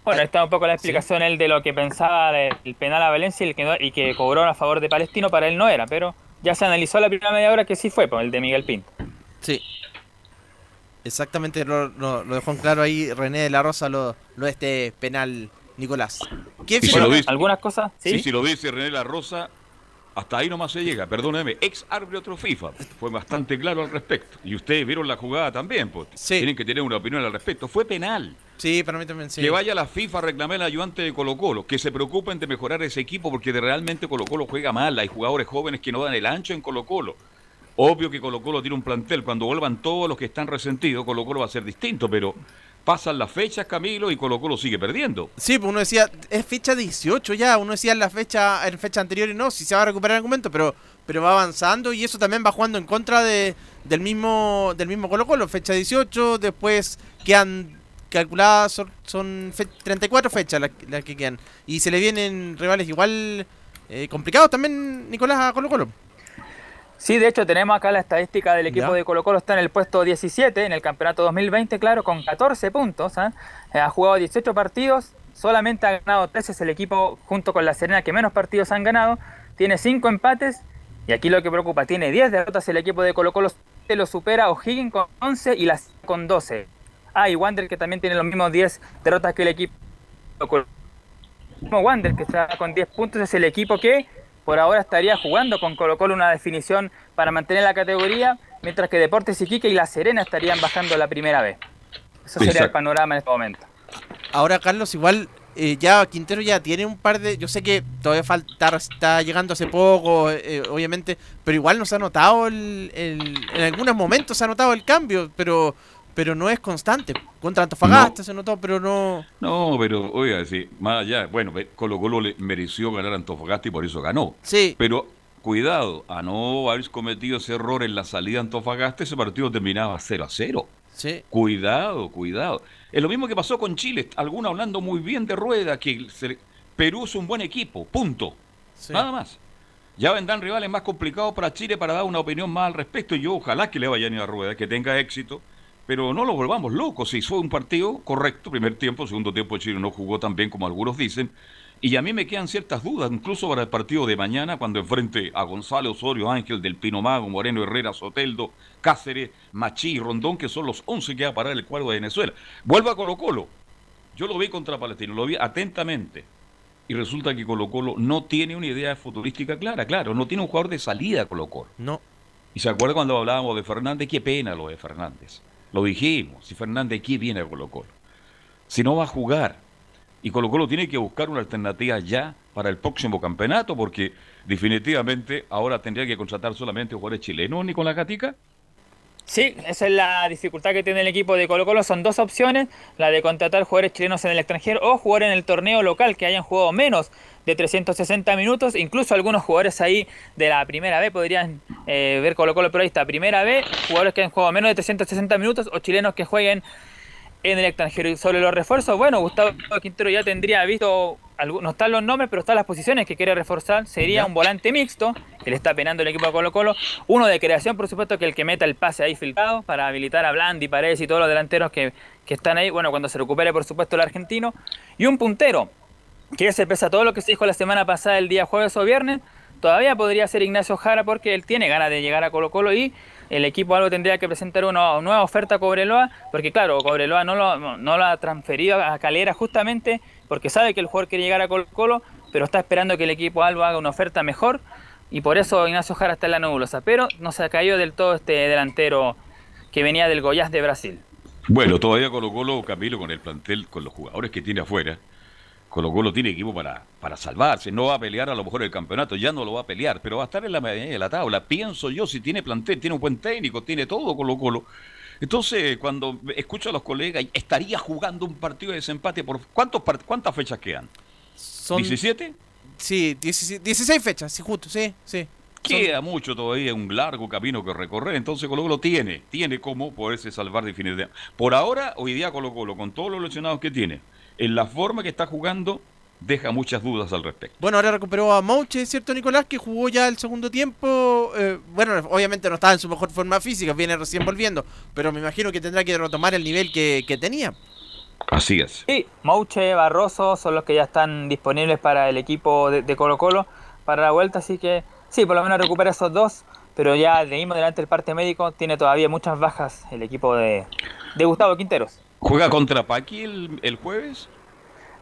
Bueno, está un poco la explicación él de lo que pensaba del penal a Valencia y que cobró a favor de Palestino, para él no era, pero ya se analizó la primera media hora que sí fue, por el de Miguel Pinto. Sí, exactamente, lo dejó en claro ahí René de la Rosa, lo de este penal, Nicolás. ¿Quién sí, bueno, algunas cosas? Sí, si lo dice René de la Rosa, hasta ahí nomás se llega, perdóneme, ex árbitro FIFA, fue bastante claro al respecto. Y ustedes vieron la jugada también, pues. Sí. Tienen que tener una opinión al respecto. Fue penal. Sí, para mí también sí. Que vaya a la FIFA a reclamar al ayudante de Colo-Colo, que se preocupen de mejorar ese equipo, porque realmente Colo-Colo juega mal, hay jugadores jóvenes que no dan el ancho en Colo-Colo. Obvio que Colo-Colo tiene un plantel, cuando vuelvan todos los que están resentidos, Colo-Colo va a ser distinto, pero pasan las fechas, Camilo, y Colo-Colo sigue perdiendo. Sí, pues uno decía, es fecha 18 ya, uno decía en fecha anterior y no, si se va a recuperar el argumento, pero va avanzando y eso también va jugando en contra del mismo Colo-Colo, fecha 18, después quedan calculadas, son 34 fechas las que quedan, y se le vienen rivales igual complicados también, Nicolás, a Colo-Colo. Sí, de hecho tenemos acá la estadística del equipo de Colo-Colo, está en el puesto 17 en el campeonato 2020, claro, con 14 puntos, ¿eh? Ha jugado 18 partidos, solamente ha ganado 13, es el equipo junto con La Serena que menos partidos han ganado, tiene 5 empates, y aquí lo que preocupa, tiene 10 derrotas el equipo de Colo-Colo, lo supera O'Higgins con 11 y las con 12. Y Wander, que también tiene los mismos 10 derrotas que el equipo de Colo-Colo. Wander, que está con 10 puntos, es el equipo que por ahora estaría jugando con Colo-Colo una definición para mantener la categoría, mientras que Deportes Iquique y La Serena estarían bajando la primera vez. Eso sería el panorama en este momento. Ahora, Carlos, igual ya Quintero ya tiene un par de... Yo sé que todavía falta, está llegando hace poco, obviamente, pero igual nos ha notado en algunos momentos se ha notado el cambio, pero no es constante. Contra Antofagasta se notó, pero no... No, pero, oiga, sí, más allá... Bueno, Colo-Colo le mereció ganar a Antofagasta y por eso ganó. Sí. Pero, cuidado, a no haber cometido ese error en la salida de Antofagasta, ese partido terminaba 0-0. Sí. Cuidado. Es lo mismo que pasó con Chile. Algunos hablando muy bien de Rueda, que Perú es un buen equipo, punto. Sí. Nada más. Ya vendrán rivales más complicados para Chile para dar una opinión más al respecto. Y yo ojalá que le vayan a Rueda, que tenga éxito. Pero no lo volvamos locos, si fue un partido correcto, primer tiempo, segundo tiempo Chile no jugó tan bien como algunos dicen, y a mí me quedan ciertas dudas, incluso para el partido de mañana, cuando enfrente a Gonzalo Osorio, Ángel del Pino Mago, Moreno Herrera, Soteldo, Cáceres, Machí y Rondón, que son los 11 que va a parar el cuadro de Venezuela. Vuelvo a Colo-Colo, yo lo vi contra Palestino, lo vi atentamente, y resulta que Colo-Colo no tiene una idea futbolística clara, claro, no tiene un jugador de salida Colo-Colo. No. ¿Y se acuerda cuando hablábamos de Fernández? Qué pena lo de Fernández. Lo dijimos, si Fernández aquí viene a Colo-Colo. si no va a jugar. Y Colo Colo tiene que buscar una alternativa ya para el próximo campeonato, porque definitivamente ahora tendría que contratar solamente jugadores chilenos, Nicolás Gatica. Sí, esa es la dificultad que tiene el equipo de Colo Colo. Son dos opciones, la de contratar jugadores chilenos en el extranjero o jugar en el torneo local que hayan jugado menos de 360 minutos. Incluso algunos jugadores ahí de la primera B podrían ver Colo Colo, pero ahí está, primera B, jugadores que han jugado menos de 360 minutos o chilenos que jueguen en el extranjero. Y sobre los refuerzos, bueno, Gustavo Quintero ya tendría visto, no están los nombres, pero están las posiciones que quiere reforzar. Sería un volante mixto, que le está penando el equipo de Colo Colo. Uno de creación, por supuesto, que el que meta el pase ahí filtrado para habilitar a Blandi, Paredes y todos los delanteros que están ahí. Bueno, cuando se recupere, por supuesto, el argentino. Y un puntero, que se pesa todo lo que se dijo la semana pasada, el día jueves o viernes. Todavía podría ser Ignacio Jara, porque él tiene ganas de llegar a Colo Colo y el equipo algo tendría que presentar una nueva oferta a Cobreloa, porque claro, Cobreloa no lo ha transferido a Calera justamente porque sabe que el jugador quiere llegar a Colo Colo, pero está esperando que el equipo algo haga una oferta mejor, y por eso Ignacio Jara está en la nebulosa, pero no se ha caído del todo este delantero que venía del Goiás de Brasil. Bueno, todavía Colo Colo, Camilo, con el plantel, con los jugadores que tiene afuera, Colo Colo tiene equipo para salvarse. No va a pelear a lo mejor el campeonato, ya no lo va a pelear, pero va a estar en la medianía de la tabla, pienso yo. Si tiene plantel, tiene un buen técnico, tiene todo Colo Colo. Entonces, cuando escucho a los colegas, estaría jugando un partido de desempate. ¿Por cuántas fechas quedan? ¿Son 17? Sí, 16 fechas, sí, justo, sí. Queda mucho todavía, un largo camino que recorrer. Entonces Colo Colo tiene cómo poderse salvar definitivamente. Por ahora, hoy día Colo Colo, con todos los lesionados que tiene, en la forma que está jugando, deja muchas dudas al respecto. Bueno, ahora recuperó a Mauche, ¿cierto, Nicolás? Que jugó ya el segundo tiempo. Bueno, obviamente no estaba en su mejor forma física, viene recién volviendo, pero me imagino que tendrá que retomar el nivel que tenía. Así es. Sí, Mauche, Barroso son los que ya están disponibles para el equipo de Colo-Colo para la vuelta, así que sí, por lo menos recupera esos dos, pero ya de mismo delante el parte médico tiene todavía muchas bajas el equipo de Gustavo Quinteros. ¿Juega contra Paqui el jueves?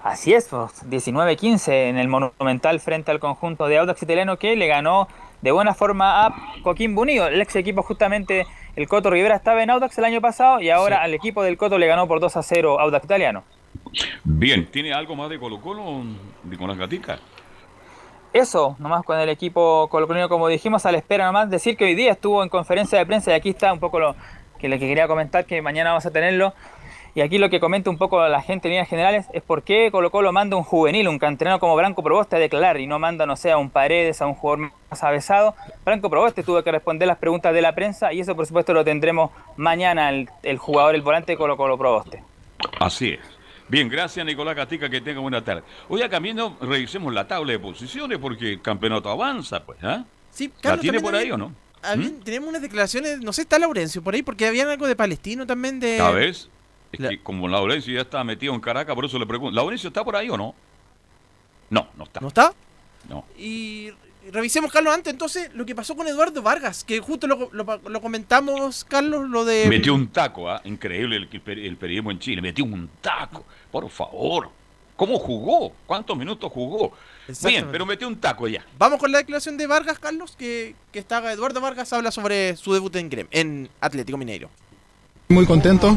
Así es, 19-15 en el Monumental frente al conjunto de Audax Italiano, que le ganó de buena forma a Coquimbo Unido. El ex equipo, justamente, el Coto Rivera estaba en Audax el año pasado y ahora al equipo del Coto le ganó por 2-0 Audax Italiano. Bien, ¿tiene algo más de Colo-Colo, Nicolás Gatica? Eso, nomás con el equipo colocolino, como dijimos, a la espera nomás. Decir que hoy día estuvo en conferencia de prensa y aquí está un poco lo que quería comentar, que mañana vamos a tenerlo. Y aquí lo que comenta un poco la gente en líneas generales es por qué Colo Colo manda un juvenil, un canterano como Branco Proboste a declarar y no manda, no sé, a un Paredes, a un jugador más avesado. Branco Proboste tuvo que responder las preguntas de la prensa y eso, por supuesto, lo tendremos mañana, el jugador, el volante Colo Colo Proboste. Así es. Bien, gracias, Nicolás Gatica, que tenga buena tarde. Hoy a camino revisemos la tabla de posiciones porque el campeonato avanza, pues, ¿ah? Sí, Carlos, ¿la tiene por ahí o no? Tenemos unas declaraciones, no sé, está Laurencio por ahí porque había algo de Palestino también de... ¿Sabes? Es que como Laurencio ya está metido en Caracas, por eso le pregunto. ¿Laurencio está por ahí o no? No, no está. ¿No está? No. Y revisemos, Carlos, antes entonces lo que pasó con Eduardo Vargas, que justo lo comentamos, Carlos, lo de... Metió un taco, ¿eh? Increíble el periodismo en Chile. Metió un taco, por favor. ¿Cómo jugó? ¿Cuántos minutos jugó? Bien, pero metió un taco ya. Vamos con la declaración de Vargas, Carlos, que está Eduardo Vargas, habla sobre su debut en Atlético Mineiro. Muy contento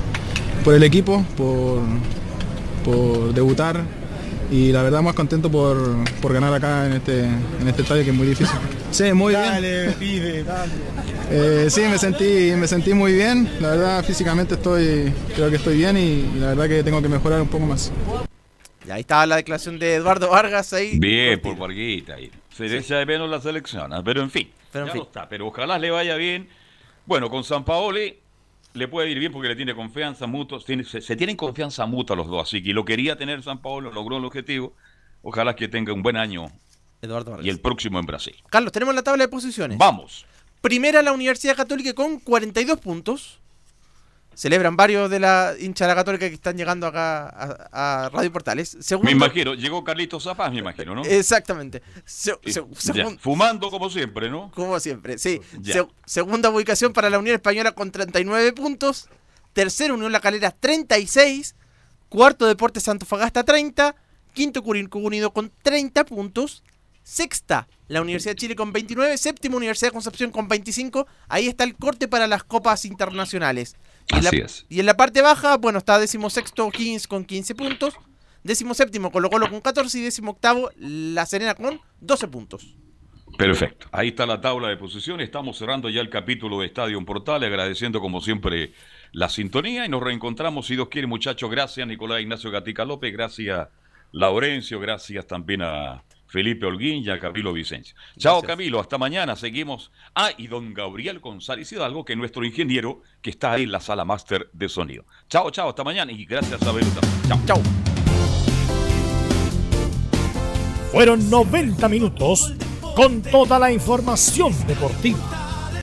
por el equipo, por debutar y la verdad más contento por ganar acá en este estadio que es muy difícil. Sí, muy bien. Sí, me sentí muy bien. La verdad físicamente creo que estoy bien y la verdad que tengo que mejorar un poco más. Y ahí estaba la declaración de Eduardo Vargas ahí. Bien, por Varguita ahí. Se echa de menos la selección, pero en fin. No está, pero ojalá le vaya bien. Bueno, con Sampaoli le puede ir bien porque le tiene confianza mutua, se tienen confianza mutua los dos, así que lo quería tener San Paolo, logró el objetivo, ojalá que tenga un buen año Eduardo Vargas y el próximo en Brasil. Carlos, tenemos la tabla de posiciones. Vamos. Primera la Universidad Católica con 42 puntos, celebran varios de la hincha de la Católica que están llegando acá a Radio Portales. Segundo, me imagino, llegó Carlitos Zapaz, me imagino, ¿no? Exactamente. Fumando como siempre, ¿no? Como siempre, sí. Segunda ubicación para la Unión Española con 39 puntos. Tercero, Unión La Calera, 36. Cuarto, Deportes Antofagasta, 30. Quinto, Curicó Unido con 30 puntos. Sexta, la Universidad de Chile con 29. Séptimo, Universidad de Concepción con 25. Ahí está el corte para las copas internacionales. Así es. Y en la parte baja, bueno, está 16º O'Higgins con 15 puntos, 17º Colo Colo con 14 y 18º La Serena con 12 puntos. Perfecto. Ahí está la tabla de posiciones. Estamos cerrando ya el capítulo de Estadio Portal, agradeciendo como siempre la sintonía y nos reencontramos si Dios quiere, muchachos. Gracias Nicolás Ignacio Gatica López, gracias Laurencio, gracias también a Felipe Holguín y a Camilo Vicencio. Chao Camilo, hasta mañana, seguimos. Y don Gabriel González Hidalgo, que es nuestro ingeniero, que está ahí en la sala máster de sonido. Chao, chao, hasta mañana y gracias a Vero también. Chao, chao. Fueron 90 minutos con toda la información deportiva.